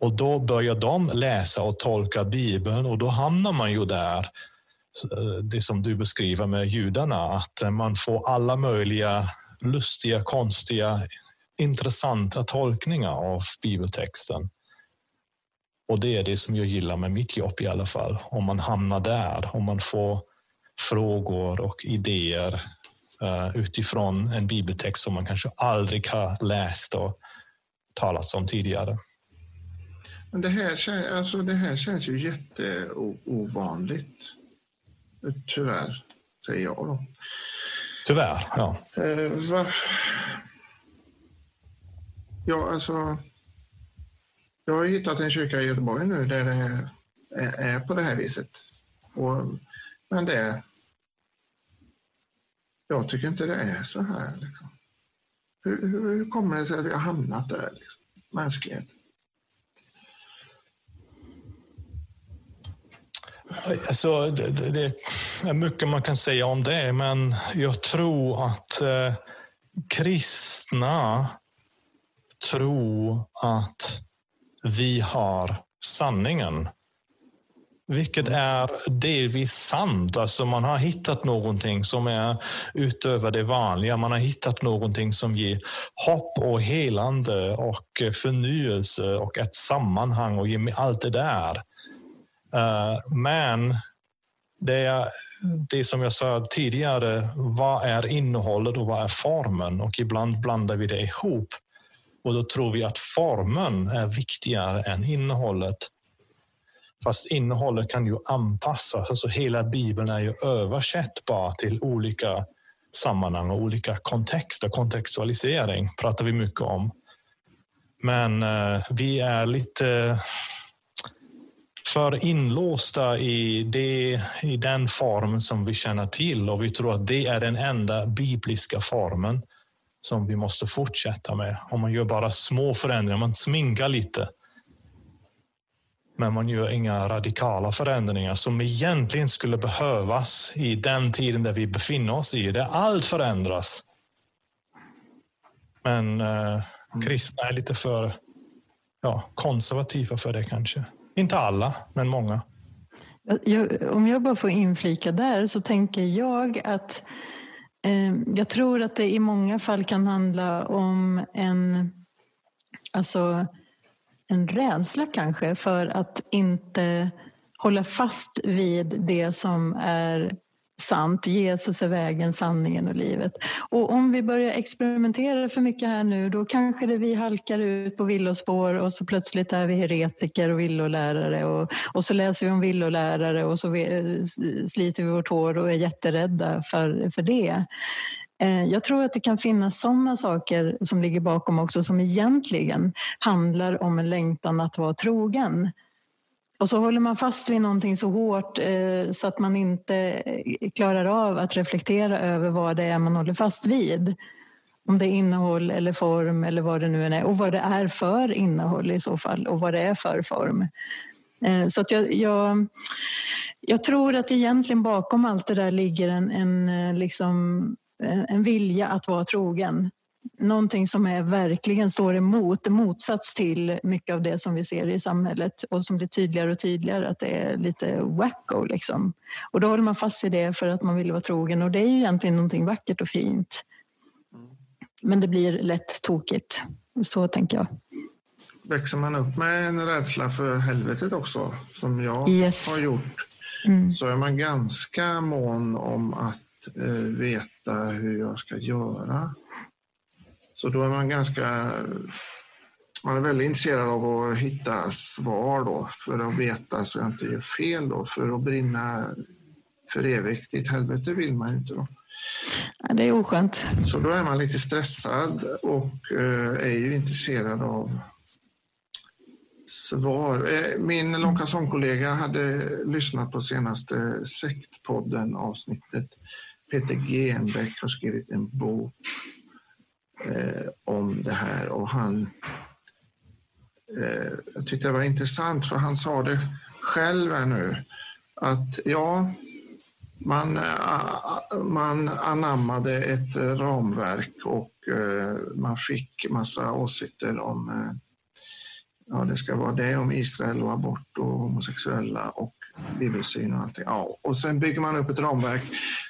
Och då börjar de läsa och tolka Bibeln, och då hamnar man ju där, det som du beskriver med judarna, att man får alla möjliga lustiga, konstiga, intressanta tolkningar av bibeltexten. Och det är det som jag gillar med mitt jobb i alla fall. Om man hamnar där, om man får frågor och idéer utifrån en bibeltext som man kanske aldrig har läst och talat om tidigare. Men det här känns ju jätteovanligt. Tyvärr, säger jag då. Tyvärr, ja. Ja, alltså, jag har hittat en kyrka i Göteborg nu där det är på det här viset. Men det, jag tycker inte det är så här. Liksom. Hur kommer det sig att vi har hamnat där? Liksom? Mänsklighet. Alltså, det är mycket man kan säga om det, men jag tror att kristna tror att vi har sanningen, vilket är delvis sant. Alltså man har hittat någonting som är utöver det vanliga. Man har hittat någonting som ger hopp och helande och förnyelse och ett sammanhang och allt det där. Men det som jag sa tidigare, vad är innehållet och vad är formen? Och ibland blandar vi det ihop. Och då tror vi att formen är viktigare än innehållet. Fast innehållet kan ju anpassas. Alltså hela Bibeln är ju översättbar till olika sammanhang och olika kontexter. Kontextualisering pratar vi mycket om. Men vi är lite för inlåsta i den formen som vi känner till. Och vi tror att det är den enda bibliska formen som vi måste fortsätta med. Om man gör bara små förändringar, man sminkar lite. Men man gör inga radikala förändringar som egentligen skulle behövas i den tiden där vi befinner oss i. Där allt förändras. Men kristna är lite för konservativa för det kanske. Inte alla, men många. Om jag bara får inflika där så tänker jag att jag tror att det i många fall kan handla om en rädsla kanske för att inte hålla fast vid det som är sant. Jesus är vägen, sanningen och livet. Och om vi börjar experimentera för mycket här nu, då kanske vi halkar ut på villospår och så plötsligt är vi heretiker och villolärare. Och så läser vi om villolärare och så sliter vi vårt hår och är jätterädda för det. Jag tror att det kan finnas sådana saker som ligger bakom också, som egentligen handlar om en längtan att vara trogen. Och så håller man fast vid någonting så hårt så att man inte klarar av att reflektera över vad det är man håller fast vid. Om det är innehåll eller form eller vad det nu är. Och vad det är för innehåll i så fall och vad det är för form. Så att jag tror att egentligen bakom allt det där ligger en vilja att vara trogen. Någonting som verkligen står emot, motsats till mycket av det som vi ser i samhället och som blir tydligare och tydligare att det är lite wacko liksom. Och då håller man fast vid det för att man vill vara trogen, och det är ju egentligen någonting vackert och fint. Men det blir lätt tokigt, så tänker jag. Växer man upp med en rädsla för helvetet också, som jag har gjort, så är man ganska mån om att veta hur jag ska göra. Så då är man man är väldigt intresserad av att hitta svar då, för att veta så jag inte gör fel då, för att brinna för evigt i ett helvete vill man ju inte då. Ja, det är oskönt. Så då är man lite stressad och är ju intresserad av svar. Min långkalsongkollega hade lyssnat på senaste sektpodden avsnittet. Peter Genbäck har skrivit en bok om det här, och han jag tyckte det var intressant, för han sa det själv här nu att man anammade ett ramverk och man fick massa åsikter om det ska vara det om Israel och abort och homosexuella och bibelsyn och allting. Ja, och sen bygger man upp ett ramverk.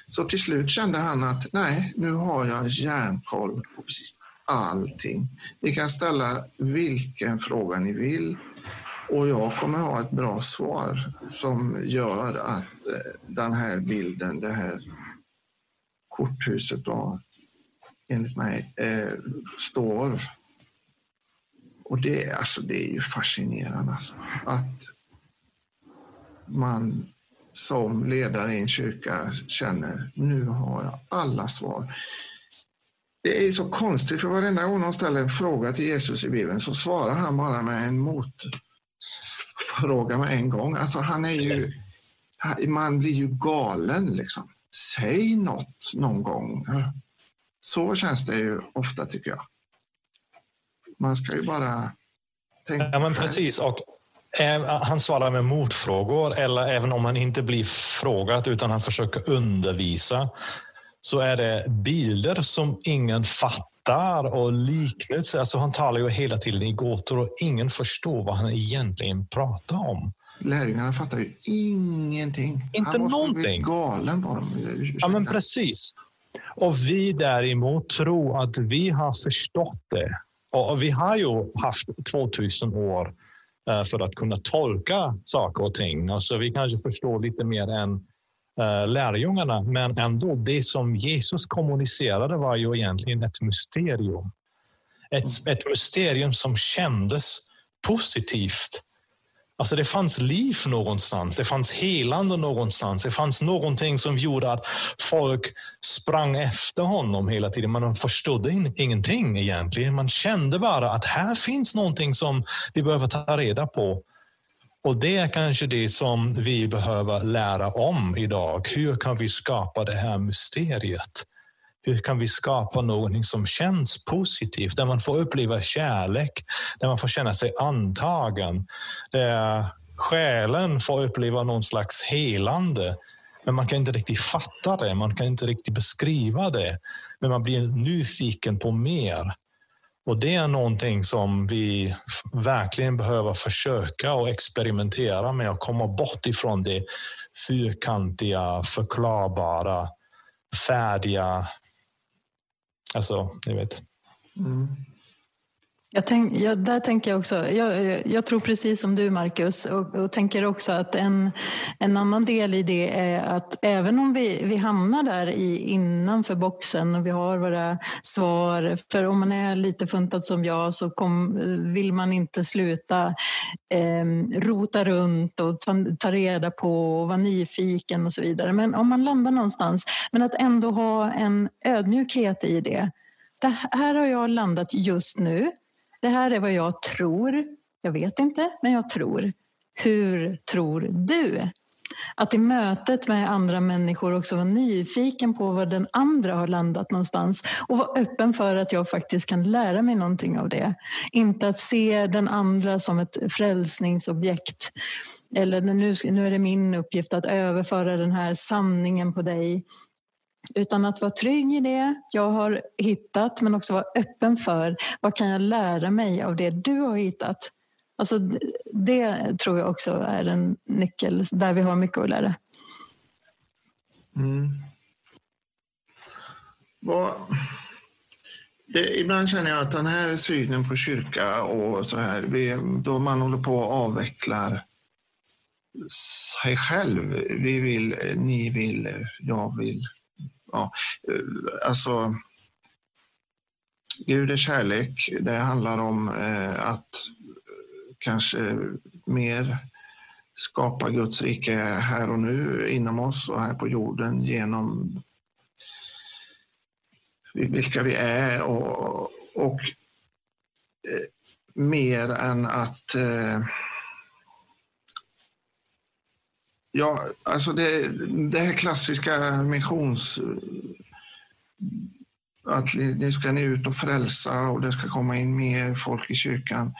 Så till slut kände han att nej, nu har jag järnkoll på precis allting. Ni kan ställa vilken fråga ni vill och jag kommer ha ett bra svar som gör att den här bilden, det här korthuset då, enligt mig, står. Och det är ju fascinerande att man som ledare i en kyrka känner, nu har jag alla svar. Det är ju så konstigt, för varenda gång någon ställer en fråga till Jesus i Bibeln så svarar han bara med en motfråga med en gång. Alltså man blir ju galen liksom. Säg något någon gång. Så känns det ju ofta, tycker jag. Man ska ju bara tänka. Ja, men precis. Och han svarar med motfrågor, eller även om han inte blir frågad utan han försöker undervisa, så är det bilder som ingen fattar och liknelser. Alltså han talar ju hela tiden i gåtor och ingen förstår vad han egentligen pratar om. Lärjungarna fattar ju ingenting. Inte någonting. Han måste bli galen på dem. Ja, men precis. Och vi däremot tror att vi har förstått det. Och vi har ju haft 2000 år för att kunna tolka saker och ting. Alltså vi kanske förstår lite mer än lärjungarna. Men ändå, det som Jesus kommunicerade var ju egentligen ett mysterium. Ett mysterium som kändes positivt. Alltså det fanns liv någonstans, det fanns helande någonstans, det fanns någonting som gjorde att folk sprang efter honom hela tiden. Man förstod ingenting egentligen, man kände bara att här finns någonting som vi behöver ta reda på. Och det är kanske det som vi behöver lära om idag. Hur kan vi skapa det här mysteriet? Hur kan vi skapa någonting som känns positivt? Där man får uppleva kärlek, där man får känna sig antagen. Där själen får uppleva någon slags helande. Men man kan inte riktigt fatta det, man kan inte riktigt beskriva det. Men man blir nyfiken på mer. Och det är någonting som vi verkligen behöver försöka och experimentera med och komma bort ifrån det fyrkantiga, förklarbara, färdiga. Alltså, ni vet. Mm. Där tänker jag också, jag tror precis som du Markus och tänker också att en annan del i det är att även om vi hamnar där innanför boxen och vi har våra svar, för om man är lite funtad som jag så vill man inte sluta rota runt och ta reda på och vara nyfiken och så vidare, men om man landar någonstans, men att ändå ha en ödmjukhet i det. Det här har jag landat just nu. Det här är vad jag tror. Jag vet inte, men jag tror. Hur tror du? Att i mötet med andra människor också vara nyfiken på vad den andra har landat någonstans. Och vara öppen för att jag faktiskt kan lära mig någonting av det. Inte att se den andra som ett frälsningsobjekt. Eller nu är det min uppgift att överföra den här sanningen på dig. Utan att vara trygg i det jag har hittat, men också vara öppen för vad kan jag lära mig av det du har hittat. Alltså det tror jag också är en nyckel där vi har mycket att lära. Mm. Ibland känner jag att den här synen på kyrka och så här, då man håller på och avvecklar sig själv. Vi vill, ni vill, jag vill. Ja, alltså Gud är kärlek, det handlar om att kanske mer skapa Guds rike här och nu inom oss och här på jorden genom vilka vi är och mer än att ja, alltså det här klassiska att det ska ni ut och frälsa och det ska komma in mer folk i kyrkan.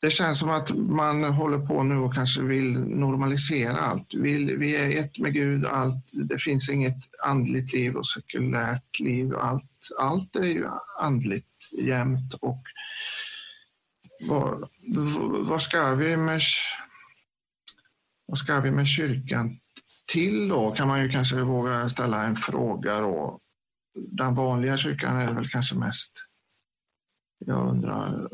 Det känns som att man håller på nu och kanske vill normalisera allt. Vi är ett med Gud, allt. Det finns inget andligt liv och sekulärt liv. Allt är ju andligt jämt. Och vad ska vi med... Vad ska vi med kyrkan till då? Kan man ju kanske våga ställa en fråga då. Den vanliga kyrkan är väl kanske mest. Jag undrar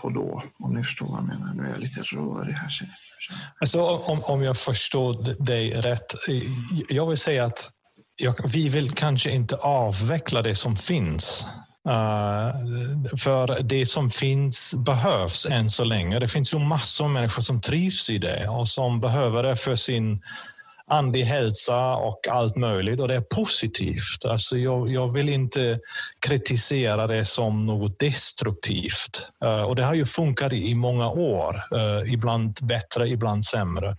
på då, om ni förstår vad jag menar. Nu är jag lite rörig här. Alltså, om jag förstår dig rätt. Jag vill säga att vi vill kanske inte avveckla det som finns. För det som finns behövs än så länge. Det finns ju massor av människor som trivs i det och som behöver det för sin andlig hälsa och allt möjligt, och det är positivt. Alltså jag vill inte kritisera det som något destruktivt, och det har ju funkat i många år, ibland bättre, ibland sämre.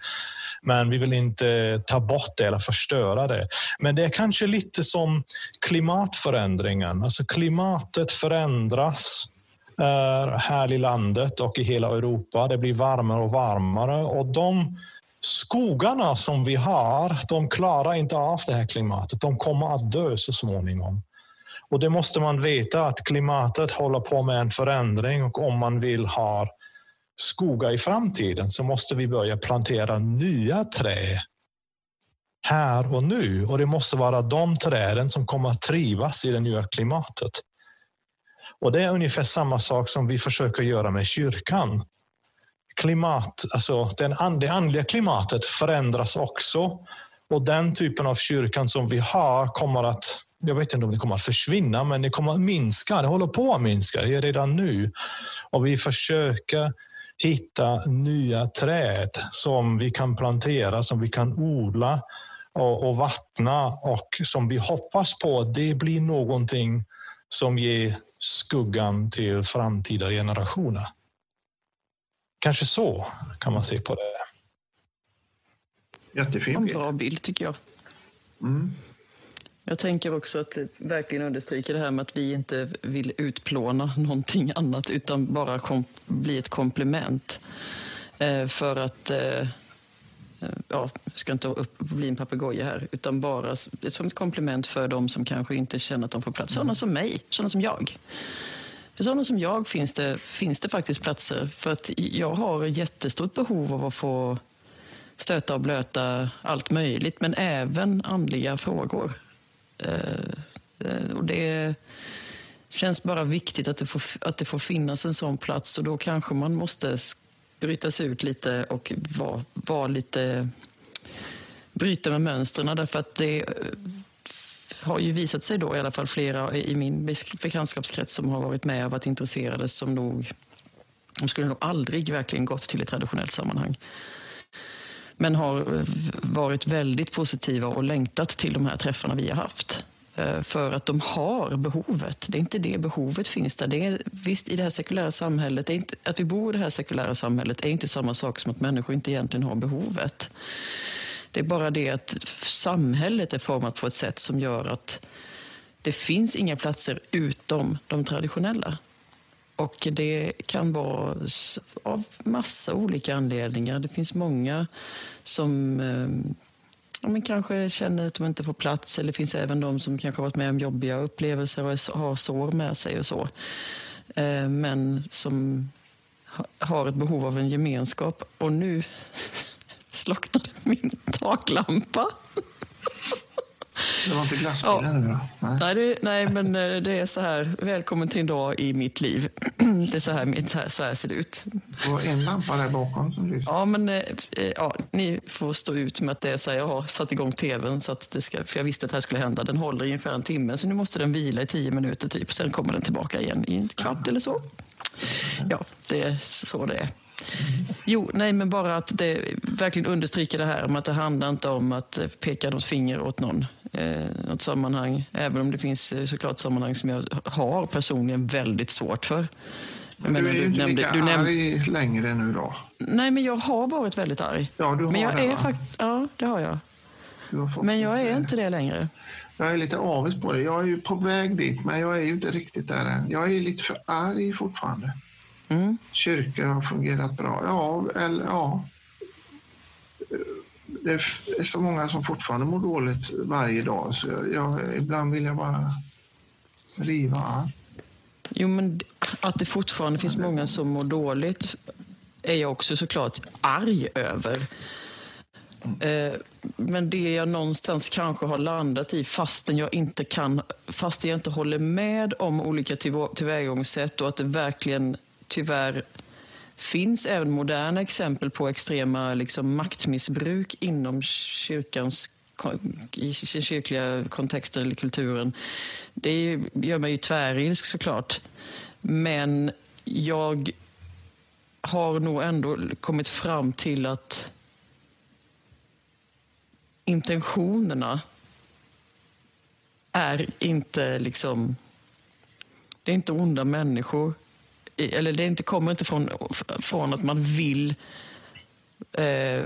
Men vi vill inte ta bort det eller förstöra det. Men det är kanske lite som klimatförändringen. Alltså klimatet förändras här i landet och i hela Europa. Det blir varmare och varmare, och de skogarna som vi har, de klarar inte av det här klimatet. De kommer att dö så småningom. Och det måste man veta, att klimatet håller på med en förändring, och om man vill ha skogar i framtiden så måste vi börja plantera nya träd här och nu. Och det måste vara de träden som kommer att trivas i det nya klimatet. Och det är ungefär samma sak som vi försöker göra med kyrkan. Klimat, alltså det andliga klimatet förändras också, och den typen av kyrkan som vi har kommer att jag vet inte om det kommer att försvinna, men det kommer att minska. Det håller på att minska, det är redan nu. Och vi försöker hitta nya träd som vi kan plantera, som vi kan odla och vattna, och som vi hoppas på att det blir någonting som ger skuggan till framtida generationer. Kanske så kan man se på det. Jättefin bild. En bra bild tycker jag. Mm. Jag tänker också att verkligen understryka det här med att vi inte vill utplåna någonting annat utan bara bli ett komplement. För att, ja, ska inte bli en papegoja här, utan bara som ett komplement för de som kanske inte känner att de får plats. Sådana som mig, sådana som jag. För sådana som jag finns det faktiskt platser, för att jag har jättestort behov av att få stöta och blöta allt möjligt, men även andliga frågor. Och det känns bara viktigt att det får finnas en sån plats, och då kanske man måste bryta sig ut lite och vara lite, bryta med mönstren, därför att det har ju visat sig då, i alla fall flera i min bekantskapskrets som har varit med och varit intresserade, som nog, de skulle nog aldrig verkligen gått till ett traditionellt sammanhang, men har varit väldigt positiva och längtat till de här träffarna vi har haft. För att de har behovet. Det är inte det behovet finns där. Det är, visst, i det här sekulära samhället, det är inte, att vi bor i det här sekulära samhället är inte samma sak som att människor inte egentligen har behovet. Det är bara det att samhället är format på ett sätt som gör att det finns inga platser utom de traditionella. Och det kan vara av massa olika anledningar. Det finns många som man kanske känner att de inte får plats. Eller det finns även de som kanske har varit med om jobbiga upplevelser och har sår med sig och så. Men som har ett behov av en gemenskap. Och nu slocknade min taklampa. Det var inte glassbilen, ja. Nej, men det är så här. Välkommen till en dag i mitt liv. Det är så här ser det ut. Och en lampa där bakom som lyser. Ja, men ja, ni får stå ut med att det är så här. Jag har satt igång tvn så att det ska, för jag visste att det här skulle hända. Den håller i ungefär en timme, så nu måste den vila i 10 minuter typ. Sen kommer den tillbaka igen i en kvart eller så. Ja, det är så det är. Jo, nej, men bara att det verkligen understryker det här om att det handlar inte om att peka något finger åt någon, något sammanhang, även om det finns såklart sammanhang som jag har personligen väldigt svårt för. Men du är ju inte lika arg längre nu då. Nej, men jag har varit väldigt arg. Ja, du har, men jag det, är ja, det har jag. Men jag är inte det längre. Jag är lite avis på det. Jag är ju på väg dit, men jag är ju inte riktigt där än. Jag är lite för arg fortfarande. Mm. Kyrkor har fungerat bra. Ja, eller ja. Det är så många som fortfarande mår dåligt varje dag, så ibland vill jag bara riva allt. Jo, men att det fortfarande finns många som mår dåligt är jag också såklart arg över. Men det jag någonstans kanske har landat i, fastän jag inte håller med om olika tillvägagångssätt, och att det verkligen tyvärr finns även moderna exempel på extrema liksom maktmissbruk inom kyrkans, i kyrkliga kontexter eller kulturen. Det gör mig ju tvärilsk såklart. Men jag har nog ändå kommit fram till att intentionerna är inte liksom, det är inte onda människor. Eller det inte, kommer inte från att man vill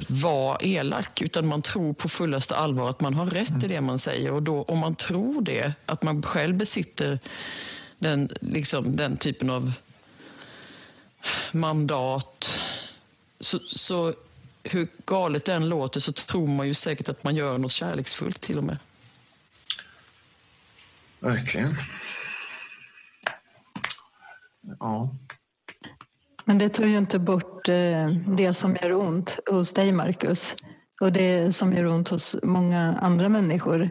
vara elak, utan man tror på fullaste allvar att man har rätt i det man säger. Och då, om man tror det, att man själv besitter den typen av mandat, så hur galet den låter, så tror man ju säkert att man gör något kärleksfullt till och med. Verkligen. Ja. Men det tar ju inte bort det som gör ont hos dig, Markus, och det som gör ont hos många andra människor.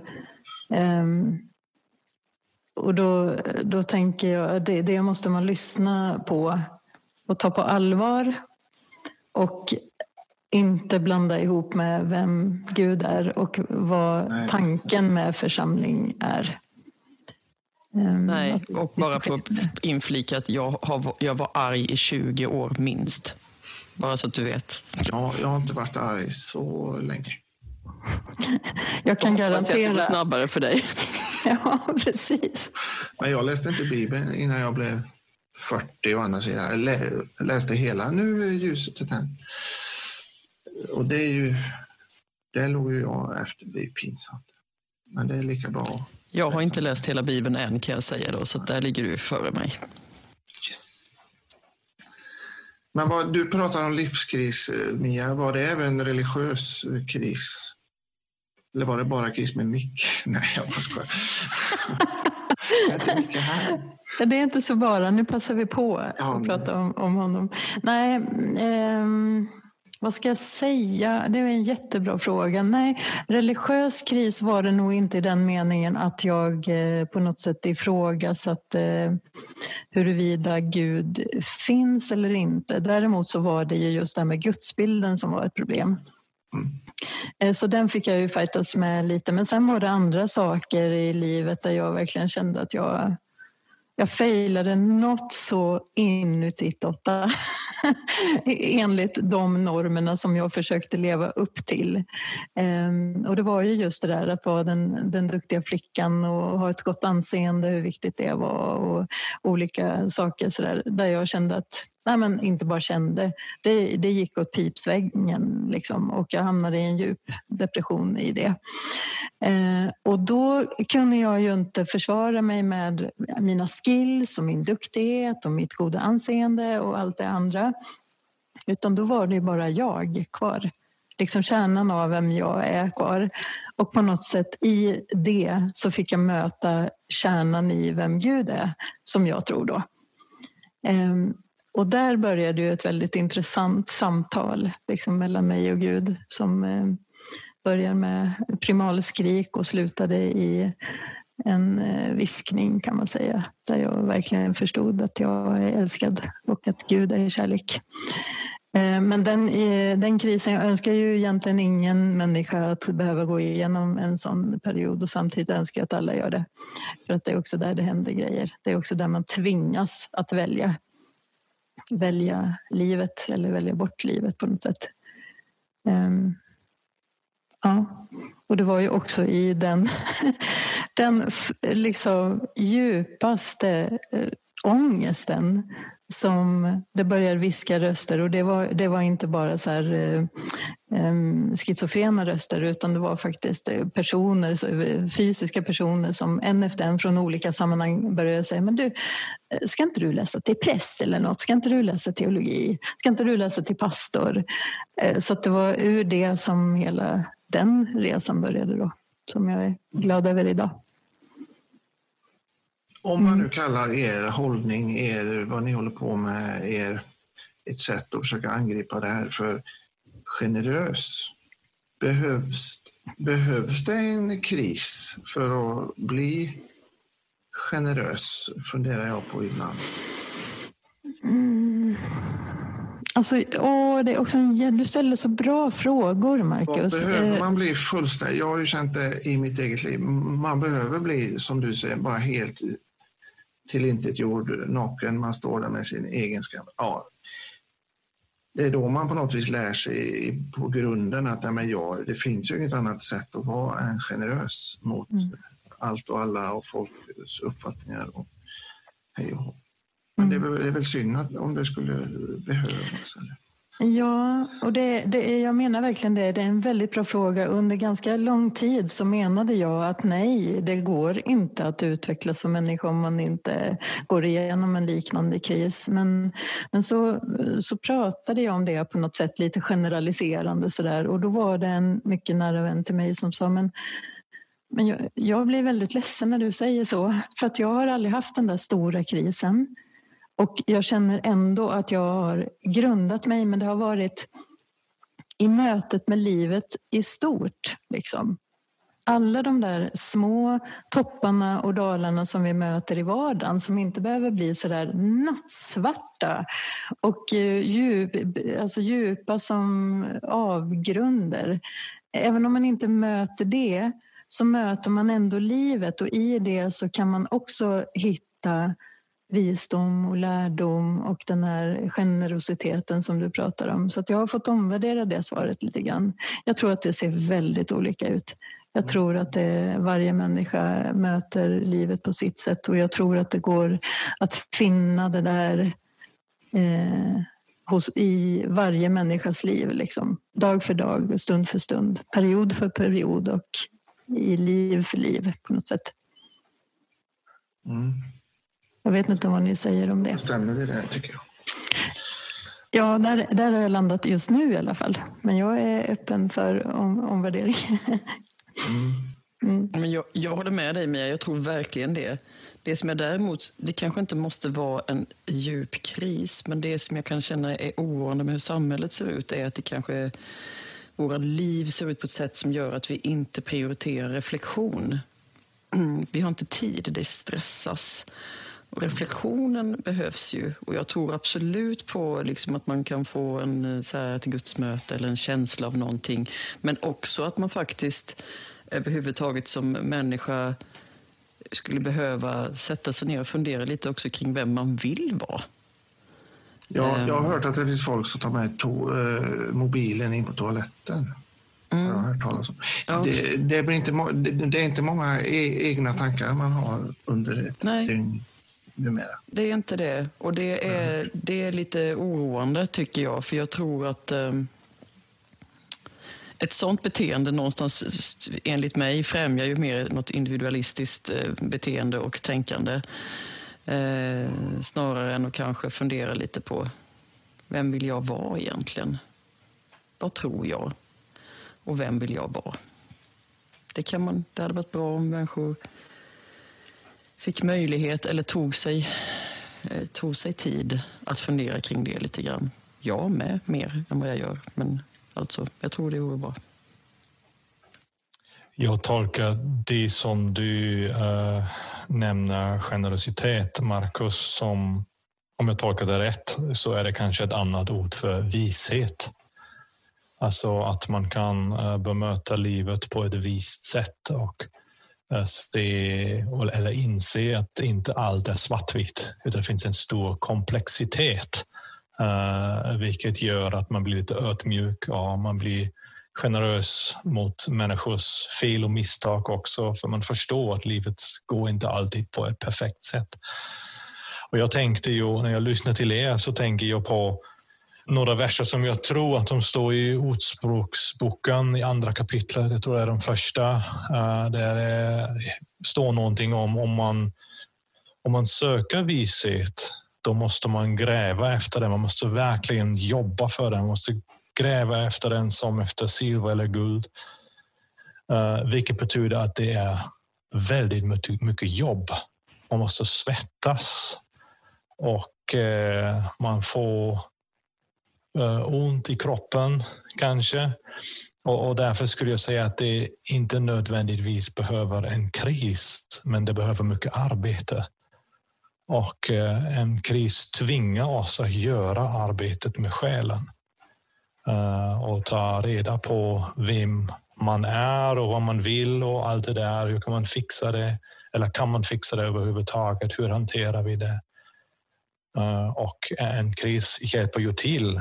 Och då tänker jag att det måste man lyssna på och ta på allvar, och inte blanda ihop med vem Gud är och vad tanken med församling är. Nej, och bara för att inflika att jag var arg i 20 år minst. Bara så att du vet. Ja, jag har inte varit arg så länge. Jag kan garantera det snabbare för dig. Ja, precis. Men jag läste inte Bibeln innan jag blev 40 å andra sidan. Jag läste hela Nu är ljuset utan. Och det är ju, det låg ju jag efter, det är pinsamt. Men det är lika bra. Jag har inte läst hela Bibeln än, kan jag säga då, så där ligger du före mig. Yes. Men vad du pratar om livskris, Mia, var det även religiös kris? Eller var det bara kris med Mick? Nej, jag bara skojar. Det är inte mycket här. Det är inte så bara, nu passar vi på att prata om honom. Nej, vad ska jag säga? Det är en jättebra fråga. Nej, religiös kris var det nog inte i den meningen att jag på något sätt ifrågasatte huruvida Gud finns eller inte. Däremot så var det ju just det här med gudsbilden som var ett problem. Så den fick jag ju fightas med lite. Men sen var det andra saker i livet där jag verkligen kände att jag failade något så inuti åtta enligt de normerna som jag försökte leva upp till. Och det var ju just det där att vara den duktiga flickan och ha ett gott anseende, hur viktigt det var och olika saker så där jag kände att nej, men inte bara kände. Det gick åt pipsväggen liksom, och jag hamnade i en djup depression i det. Och då kunde jag ju inte försvara mig med mina skills och min duktighet och mitt goda anseende och allt det andra. Utan då var det ju bara jag kvar. Liksom kärnan av vem jag är kvar. Och på något sätt i det så fick jag möta kärnan i vem Gud är, som jag tror då. Och där började ju ett väldigt intressant samtal liksom mellan mig och Gud som började med primalskrik och slutade i en viskning kan man säga. Där jag verkligen förstod att jag är älskad och att Gud är kärlek. Men den krisen, jag önskar ju egentligen ingen människa att behöva gå igenom en sån period, och samtidigt önskar jag att alla gör det. För att det är också där det händer grejer. Det är också där man tvingas att välja livet eller välja bort livet på något sätt. Ja, och det var ju också i den liksom djupaste ångesten som det började viska röster, och det var inte bara så här schizofrena röster, utan det var faktiskt personer, fysiska personer som en efter en från olika sammanhang började säga, men du, ska inte du läsa till präst eller något? Ska inte du läsa teologi? Ska inte du läsa till pastor? Så att det var ur det som hela den resan började då, som jag är glad över idag. Om man nu kallar er hållning, vad ni håller på med, ett sätt att försöka angripa det här för generös. Behövs det en kris för att bli generös, funderar jag på ibland. Alltså, det är också du ställer så bra frågor, Markus. Behöver man bli fullständig? Jag har ju känt det i mitt eget liv. Man behöver bli, som du säger, bara helt tillintetgjord, naken. Man står där med sin egen skam. Ja. Det är då man på något vis lär sig på grunden att det finns ju inget annat sätt att vara än generös mot allt och alla och folks uppfattningar. Och hej och hopp. Men det är väl synd om det skulle behövas. Ja, och jag menar verkligen det. Det är en väldigt bra fråga. Under ganska lång tid så menade jag att nej, det går inte att utvecklas som människa om man inte går igenom en liknande kris. Men så pratade jag om det på något sätt lite generaliserande sådär. Och då var det en mycket nära vän till mig som sa, men jag blir väldigt ledsen när du säger så. För att jag har aldrig haft den där stora krisen. Och jag känner ändå att jag har grundat mig, men det har varit i mötet med livet i stort. Liksom. Alla de där små topparna och dalarna som vi möter i vardagen, som inte behöver bli så där nattsvarta och djupa som avgrunder. Även om man inte möter det så möter man ändå livet, och i det så kan man också hitta visdom och lärdom och den här generositeten som du pratar om. Så att jag har fått omvärdera det svaret lite grann. Jag tror att det ser väldigt olika ut. Jag tror att varje människa möter livet på sitt sätt, och jag tror att det går att finna det där i varje människas liv. Liksom. Dag för dag, stund för stund, period för period och i liv för liv på något sätt. Mm. Jag vet inte vad ni säger om det. Stämmer det där, tycker jag. Ja, där har jag landat just nu i alla fall. Men jag är öppen för omvärdering. Mm. Men jag håller med dig, Mia. Jag tror verkligen det. Det som jag däremot, det kanske inte måste vara en djup kris, men det som jag kan känna är oroande med hur samhället ser ut är att det kanske, våra liv ser ut på ett sätt som gör att vi inte prioriterar reflektion. Vi har inte tid, det stressas. Och reflektionen behövs ju. Och jag tror absolut på liksom att man kan få en, så här, ett gudsmöte eller en känsla av någonting. Men också att man faktiskt överhuvudtaget som människa skulle behöva sätta sig ner och fundera lite också kring vem man vill vara. Ja, jag har hört att det finns folk som tar med mobilen in på toaletten. Mm. Jag har hört talas om. Ja. Det är inte många egna tankar man har under ett dygn. Det är inte det, och det är lite oroande, tycker jag, för jag tror att ett sånt beteende någonstans enligt mig främjar ju mer något individualistiskt beteende och tänkande snarare än att kanske fundera lite på vem vill jag vara egentligen? Vad tror jag? Och vem vill jag vara? Det hade varit bra om människor fick möjlighet eller tog sig tid att fundera kring det lite grann. Jag med mer än vad jag gör, men alltså, jag tror det vore bra. Jag tolkar det som du nämner, generositet, Markus, som, om jag tolkar det rätt, så är det kanske ett annat ord för vishet. Alltså att man kan bemöta livet på ett vist sätt och eller inse att inte allt är svartvitt, utan det finns en stor komplexitet, vilket gör att man blir lite ödmjuk, ja, man blir generös mot människors fel och misstag också, för man förstår att livet går inte alltid på ett perfekt sätt. Och jag tänkte ju, när jag lyssnar till er så tänker jag på några verser som jag tror att de står i Ordspråksboken i 2 kapitlet. Jag tror det är de första. Där det står någonting om man söker vishet, då måste man gräva efter den. Man måste verkligen jobba för den. Man måste gräva efter den som efter silver eller guld. Vilket betyder att det är väldigt mycket jobb. Man måste svettas. Och man får ont i kroppen kanske, och därför skulle jag säga att det inte nödvändigtvis behöver en kris, men det behöver mycket arbete, och en kris tvingar oss att göra arbetet med själen och ta reda på vem man är och vad man vill och allt det där. Hur kan man fixa det, eller kan man fixa det överhuvudtaget? Hur hanterar vi det? Och en kris hjälper ju till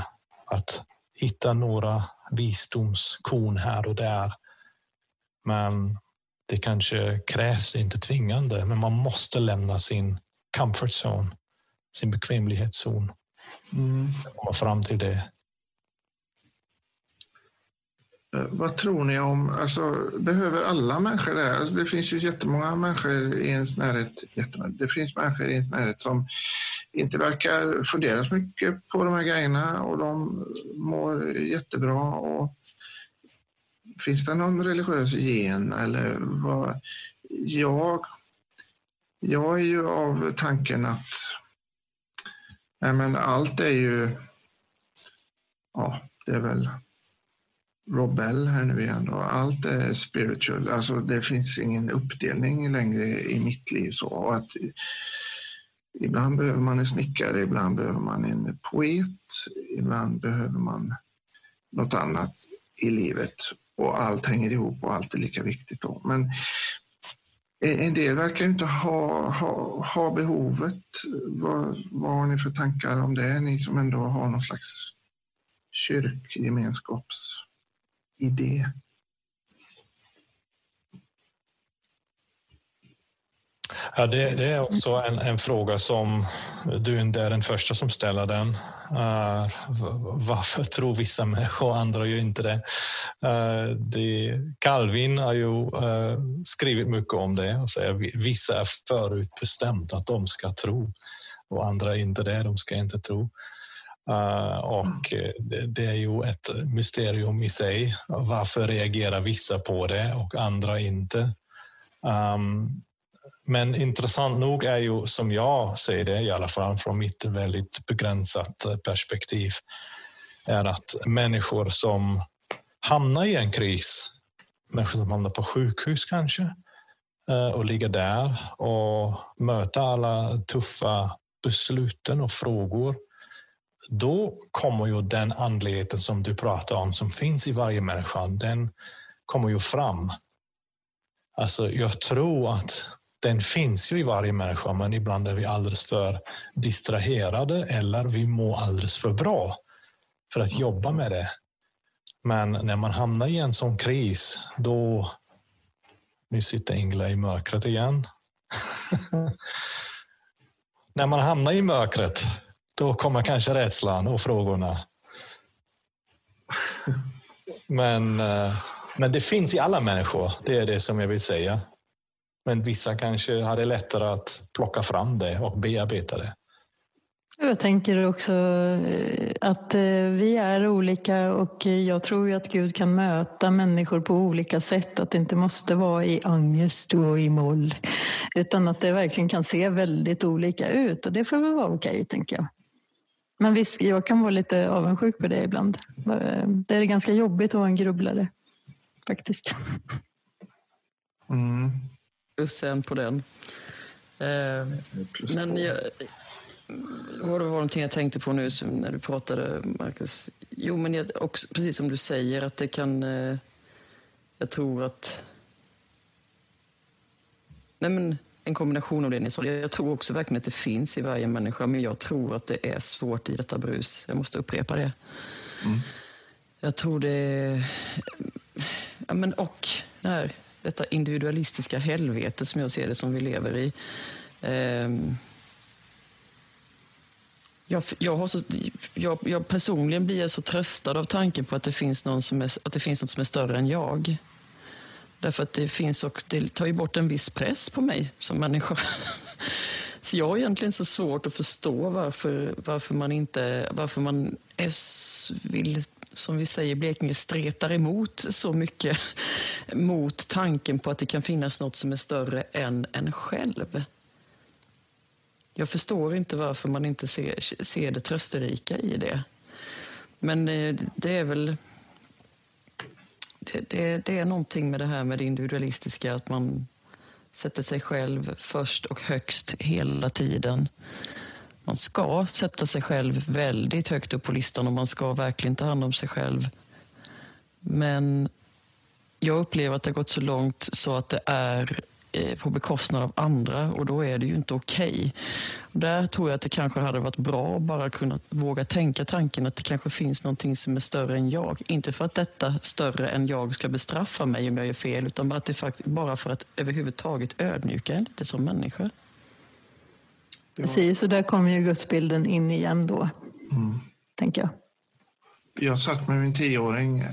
att hitta några visdomskorn här och där. Men det kanske krävs inte tvingande. Men man måste lämna sin comfort zone, sin bekvämlighetszon. Och fram till det. Vad tror ni om, alltså, behöver alla människor det? Alltså, det finns ju jättemånga människor i ens närhet. Det finns människor i ens närhet som inte verkar fundera så mycket på de här grejerna, och de mår jättebra. Och finns det någon religiös gen eller vad? Jag är ju av tanken att allt är ju, ja, det är väl Rob Bell här nu igen då. Allt är spiritual. Alltså, det finns ingen uppdelning längre i mitt liv, så att ibland behöver man en snickare, ibland behöver man en poet, ibland behöver man något annat i livet. och allt hänger ihop och allt är lika viktigt då. Men en del verkar inte ha behovet. Vad har ni för tankar om det? Ni som ändå har någon slags kyrkgemenskapsidé. Ja, det är också en fråga som du inte är den första som ställer den. Varför tror vissa människor och andra gör inte det? Calvin har ju skrivit mycket om det och säger att vissa är förutbestämt att de ska tro och andra inte det, de ska inte tro. Och det är ju ett mysterium i sig. Varför reagerar vissa på det och andra inte? Men intressant nog är ju, som jag ser det, i alla fall från mitt väldigt begränsat perspektiv, är att människor som hamnar i en kris, människor som hamnar på sjukhus kanske och ligger där och möter alla tuffa besluten och frågor, då kommer ju den andligheten som du pratar om, som finns i varje människa, den kommer ju fram. Alltså jag tror att den finns ju i varje människa, men ibland är vi alldeles för distraherade eller vi mår alldeles för bra för att jobba med det. Men när man hamnar i en sån kris, då... Nu sitter Ingela i mörkret igen. När man hamnar i mörkret, då kommer kanske rädslan och frågorna. Men det finns i alla människor, det är det som jag vill säga. Men vissa kanske hade lättare att plocka fram det och bearbeta det. Jag tänker också att vi är olika och jag tror ju att Gud kan möta människor på olika sätt. Att det inte måste vara i ångest och i moll, utan att det verkligen kan se väldigt olika ut. Och det får väl vara okej, tänker jag. Men visst, jag kan vara lite avundsjuk på det ibland. Det är ganska jobbigt att vara en grubblare, faktiskt. Mm. Sen på den. Men var det någonting jag tänkte på nu när du pratade, Markus? Jo, men också, precis som du säger, att det kan... jag tror att... Nej, men en kombination av det ni sa. Jag tror också verkligen att det finns i varje människa, men jag tror att det är svårt i detta brus. Jag måste upprepa det. Mm. Jag tror det... Ja, men och... Nej. Detta individualistiska helvete som jag ser det som vi lever i. Jag personligen blir så tröstad av tanken på att det finns något som är större än jag. Därför att det finns, och det tar ju bort en viss press på mig som människa. Så jag har egentligen så svårt att förstå varför man vill, som vi säger, Blekinge stretar emot så mycket mot tanken på att det kan finnas något som är större än en själv. Jag förstår inte varför man inte ser det trösterika i det. Men det är väl... Det är någonting med det här med det individualistiska, att man sätter sig själv först och högst hela tiden. Man ska sätta sig själv väldigt högt upp på listan och man ska verkligen ta hand om sig själv. Men jag upplever att det har gått så långt så att det är på bekostnad av andra, och då är det ju inte okej. Där tror jag att det kanske hade varit bra att bara kunna våga tänka tanken att det kanske finns någonting som är större än jag. Inte för att detta större än jag ska bestraffa mig om jag gör fel, utan bara för att överhuvudtaget ödmjuka en lite som människa. Precis, så där kommer ju gudsbilden in igen då, tänker jag. Jag satt med min 10-åring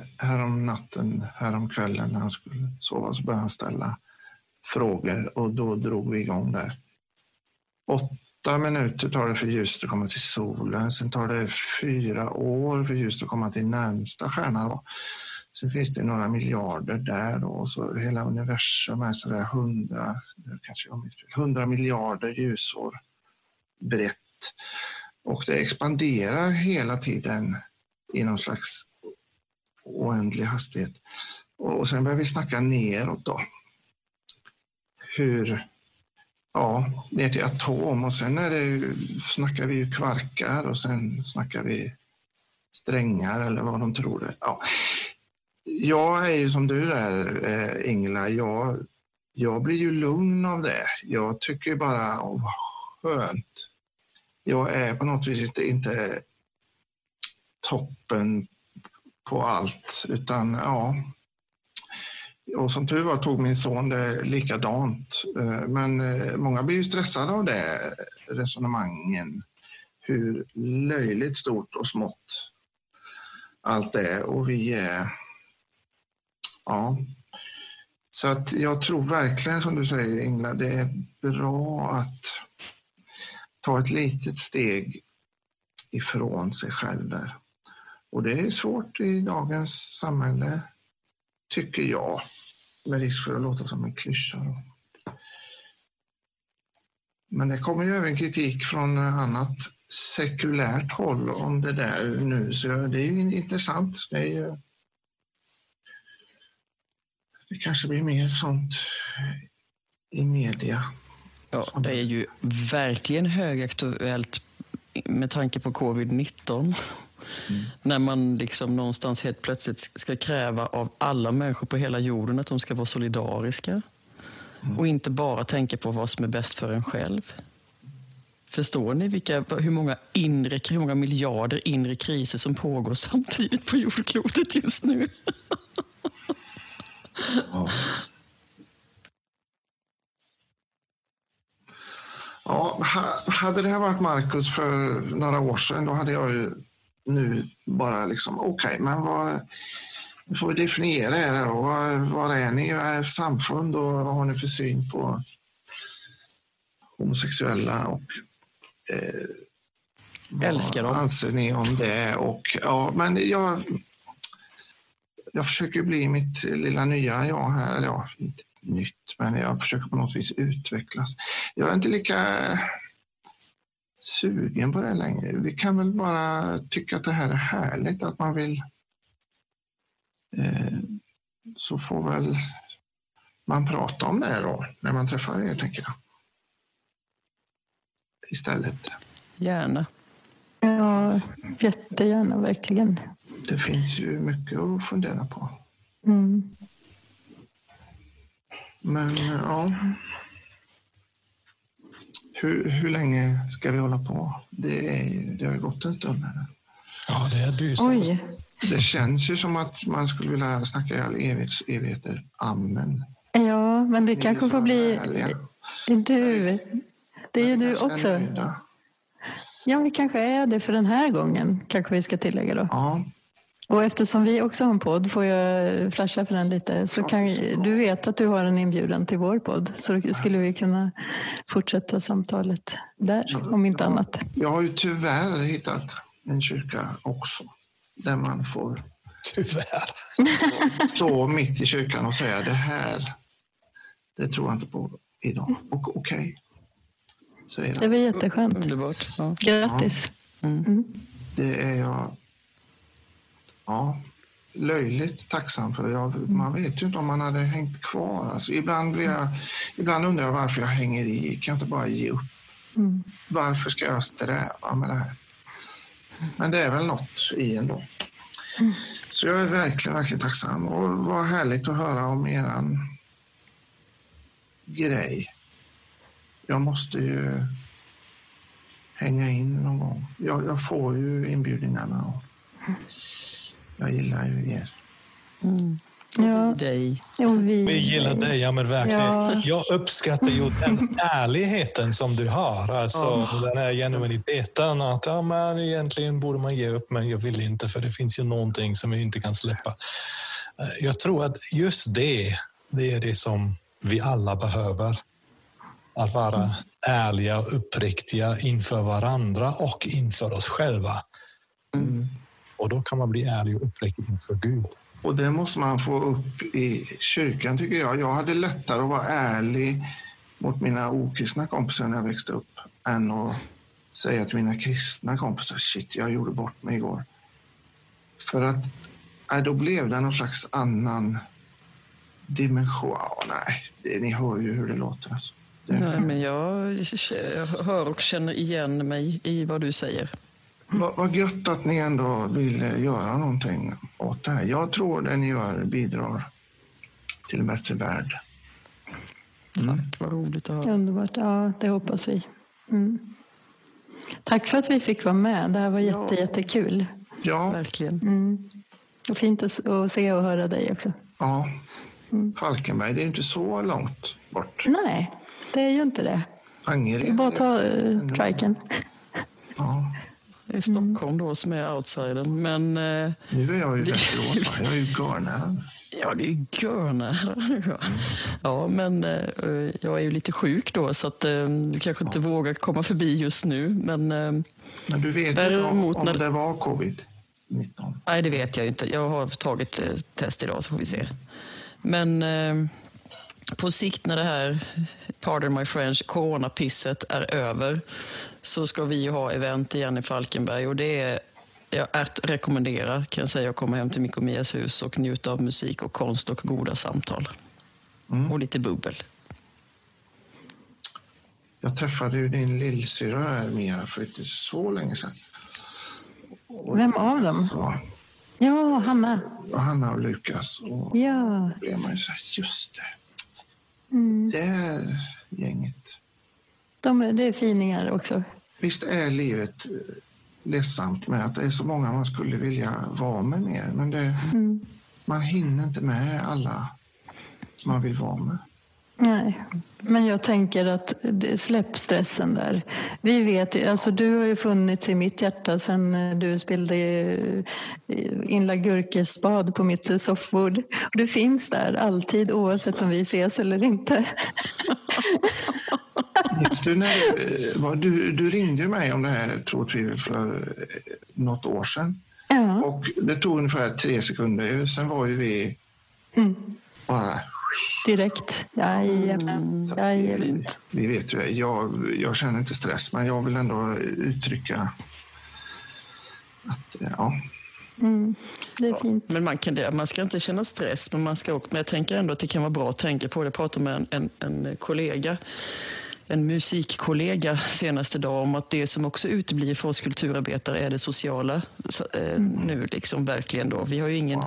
häromkvällen när han skulle sova, så började han ställa frågor och då drog vi igång där. 8 minuter tar det för ljus att komma till solen, sen tar det 4 år för ljus att komma till närmsta stjärna då. Sen finns det några miljarder där då, och så hela universum är sådär 100 miljarder ljusår brett. Och det expanderar hela tiden i någon slags oändlig hastighet. Och sen börjar vi snacka neråt då. Ner till atom, och sen snackar vi ju kvarkar och sen snackar vi strängar eller vad de tror det. Ja. Jag är ju som du där, Ingela. Jag blir ju lugn av det. Jag tycker ju bara, vad skönt. Jag är på något vis inte toppen på allt, utan ja. Och som tur var tog min son det likadant. Men många blir ju stressade av det resonemangen. Hur löjligt stort och smått allt är. Och vi, ja. Så att jag tror verkligen, som du säger, Ingela, det är bra att ta ett litet steg ifrån sig själv där. Och det är svårt i dagens samhälle, tycker jag. Med risk för att låta som en klyscha då. Men det kommer ju även kritik från annat sekulärt håll om det där nu. Så det är ju intressant. Det kanske blir mer sånt i media. Ja, det är ju verkligen högaktuellt med tanke på covid-19. Mm. När man liksom någonstans helt plötsligt ska kräva av alla människor på hela jorden att de ska vara solidariska. Mm. Och inte bara tänka på vad som är bäst för en själv. Förstår ni hur många miljarder inre kriser som pågår samtidigt på jordklotet just nu? Ja. Ja, hade det här varit Markus för några år sedan, då hade jag ju nu bara liksom, okej, men vad får vi definiera det då? Vad är ni? Vad är samfund och vad har ni för syn på homosexuella och älskar dem? Vad anser ni om det? Och, ja, men jag försöker bli mitt lilla nya jag här, eller ja, inte nytt, men jag försöker på något vis utvecklas. Jag är inte lika sugen på det längre. Vi kan väl bara tycka att det här är härligt, att man vill, så får väl man prata om det då när man träffar er, tänker jag. Istället. Gärna. Ja, jättegärna, verkligen. Det finns ju mycket att fundera på. Mm. Men ja. Hur länge ska vi hålla på? Det har ju gått en stund här. Ja, det är du som... Oj. Det känns ju som att man skulle vilja snacka i all evigheter. Amen. Ja, men det kanske får bli... Du. Det är ju du också. Ja, vi kanske är det för den här gången. Kanske vi ska tillägga då. Ja. Och eftersom vi också har en podd, får jag flasha för den lite, så kan du vet att du har en inbjudan till vår podd, så då skulle vi kunna fortsätta samtalet där, om inte annat. Jag har ju tyvärr hittat en kyrka också, där man får stå mitt i kyrkan och säga, det här, det tror jag inte på idag. Och okej. Det var jätteskönt. Underbart. Ja. Grattis. Ja. Mm. Det är jag... Ja, löjligt tacksam för. Man vet ju inte om man hade hängt kvar. Alltså, ibland undrar jag varför jag hänger i. Kan jag inte bara ge upp? Mm. Varför ska jag sträva med det här? Men det är väl något i ändå. Mm. Så jag är verkligen, verkligen tacksam. Och vad härligt att höra om eran grej. Jag måste ju hänga in någon gång. Jag får ju inbjudningarna och... Jag gillar ju er. Mm. Ja. Dig. Vi gillar dig, ja, men verkligen. Ja. Jag uppskattar ju den ärligheten som du har. Alltså, den här genuiniteten. Att, ja, men egentligen borde man ge upp, men jag vill inte, för det finns ju någonting som vi inte kan släppa. Jag tror att just det är det som vi alla behöver. Att vara ärliga och uppriktiga inför varandra och inför oss själva. Mm. Och då kan man bli ärlig och uppriktig inför Gud. Och det måste man få upp i kyrkan, tycker jag. Jag hade lättare att vara ärlig mot mina okristna kompisar när jag växte upp än att säga till mina kristna kompisar, shit, jag gjorde bort mig igår. För att då blev det någon slags annan dimension. Ja, nej, ni hör ju hur det låter. Alltså. Nej, men jag hör och känner igen mig i vad du säger. Vad gött att ni ändå vill göra någonting åt det här. Jag tror det ni gör bidrar till en bättre värld. Mm. Tack, vad roligt att höra. Underbart, ja, det hoppas vi. Mm. Tack för att vi fick vara med. Det här var jättekul. Ja. Verkligen. Mm. Och fint att se och höra dig också. Ja. Falkenberg, det är inte så långt bort. Nej, det är ju inte det. Angered. Bara ta triken. Ja. Det är Stockholm då som är outsidern. Men, nu är jag ju Västerås. Jag är ju Görnär. Ja, det är ju Görnär. Ja, men jag är ju lite sjuk då. Så att du kanske inte vågar komma förbi just nu. Men du vet inte om det var covid-19? Nej, det vet jag ju inte. Jag har tagit test idag så får vi se. Men på sikt när det här, pardon my French, coronapisset är över så ska vi ju ha event igen i Falkenberg. Och det är, jag rekommenderar, kan jag säga, att komma hem till Micke och Mias hus och njuta av musik och konst och goda samtal. Mm. Och lite bubbel. Jag träffade ju din lillsyrra här, Mia, för inte så länge sedan. Och vem av dem? Så. Ja, Hanna. Hanna och Lukas. Och då blev man ju så här, just det. Mm. Det är gänget. Det är finingar också. Visst är livet ledsamt med att det är så många man skulle vilja vara med mer. Men man hinner inte med alla som man vill vara med. Nej, men jag tänker att släpp stressen där. Vi vet, alltså du har ju funnits i mitt hjärta sedan du spelade inlagd gurkespad på mitt soffbord. Och du finns där alltid oavsett om vi ses eller inte. Du ringde mig om det här Tro och tvivel för något år sedan. Ja. Och det tog ungefär 3 sekunder. Sen var ju vi bara... Direkt. Vi vet ju, jag känner inte stress, men jag vill ändå uttrycka att det är fint. Men man ska inte känna stress, men jag tänker ändå att det kan vara bra att tänka på det. Jag pratade med en kollega, en musikkollega senaste dag om att det som också utblir för oss kulturarbetare är det sociala nu liksom verkligen då. Vi har ju ingen,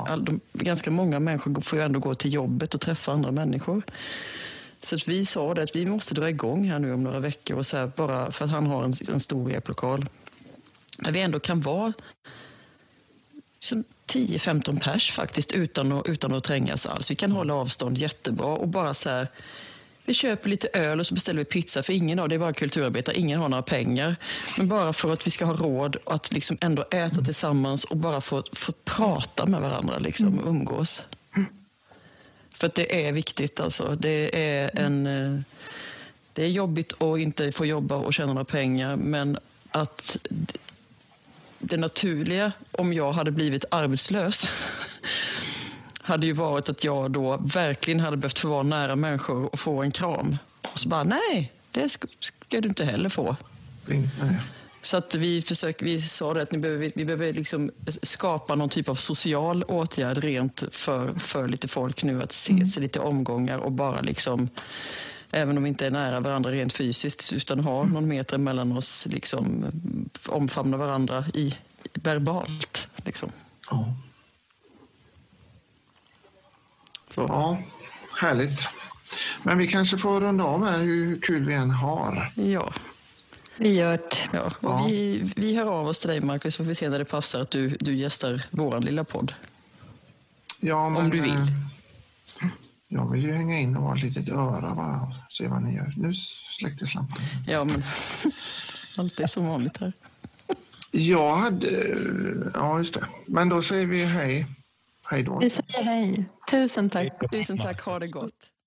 ganska många människor får ju ändå gå till jobbet och träffa andra människor. Så att vi sa det att vi måste dra igång här nu om några veckor och så här, bara för att han har en stor replokal. Där vi ändå kan vara som 10-15 pers faktiskt utan att trängas alls. Vi kan hålla avstånd jättebra och bara så här. Vi köper lite öl och så beställer vi pizza för ingen av det är bara kulturarbetare, ingen har några pengar. Men bara för att vi ska ha råd att liksom ändå äta tillsammans och bara få prata med varandra liksom, och umgås. För att det är viktigt alltså. Det är jobbigt att inte få jobba och tjäna några pengar, men att det naturliga om jag hade blivit arbetslös hade ju varit att jag då verkligen hade behövt få vara nära människor och få en kram. Och så bara, nej, det ska du inte heller få. Så att vi sa det att vi behöver liksom skapa någon typ av social åtgärd rent för lite folk nu att se sig lite omgångar och bara liksom, även om vi inte är nära varandra rent fysiskt utan har någon meter mellan oss liksom omfamna varandra i verbalt liksom. Ja. Så. Ja, härligt. Men vi kanske får runda av här hur kul vi än har. Ja, vi gör det. Ja. Ja. Vi hör av oss till dig, Markus, för vi ser när det passar att du gästar vår lilla podd. Ja, men, om du vill. Jag vill ju hänga in och ha ett litet öra bara och se vad ni gör. Nu släcktes lampan. Ja, men allt är som vanligt här. Ja, just det. Men då säger vi hej. Hej då. Vi säger hej. Tusen tack. Ha det gott.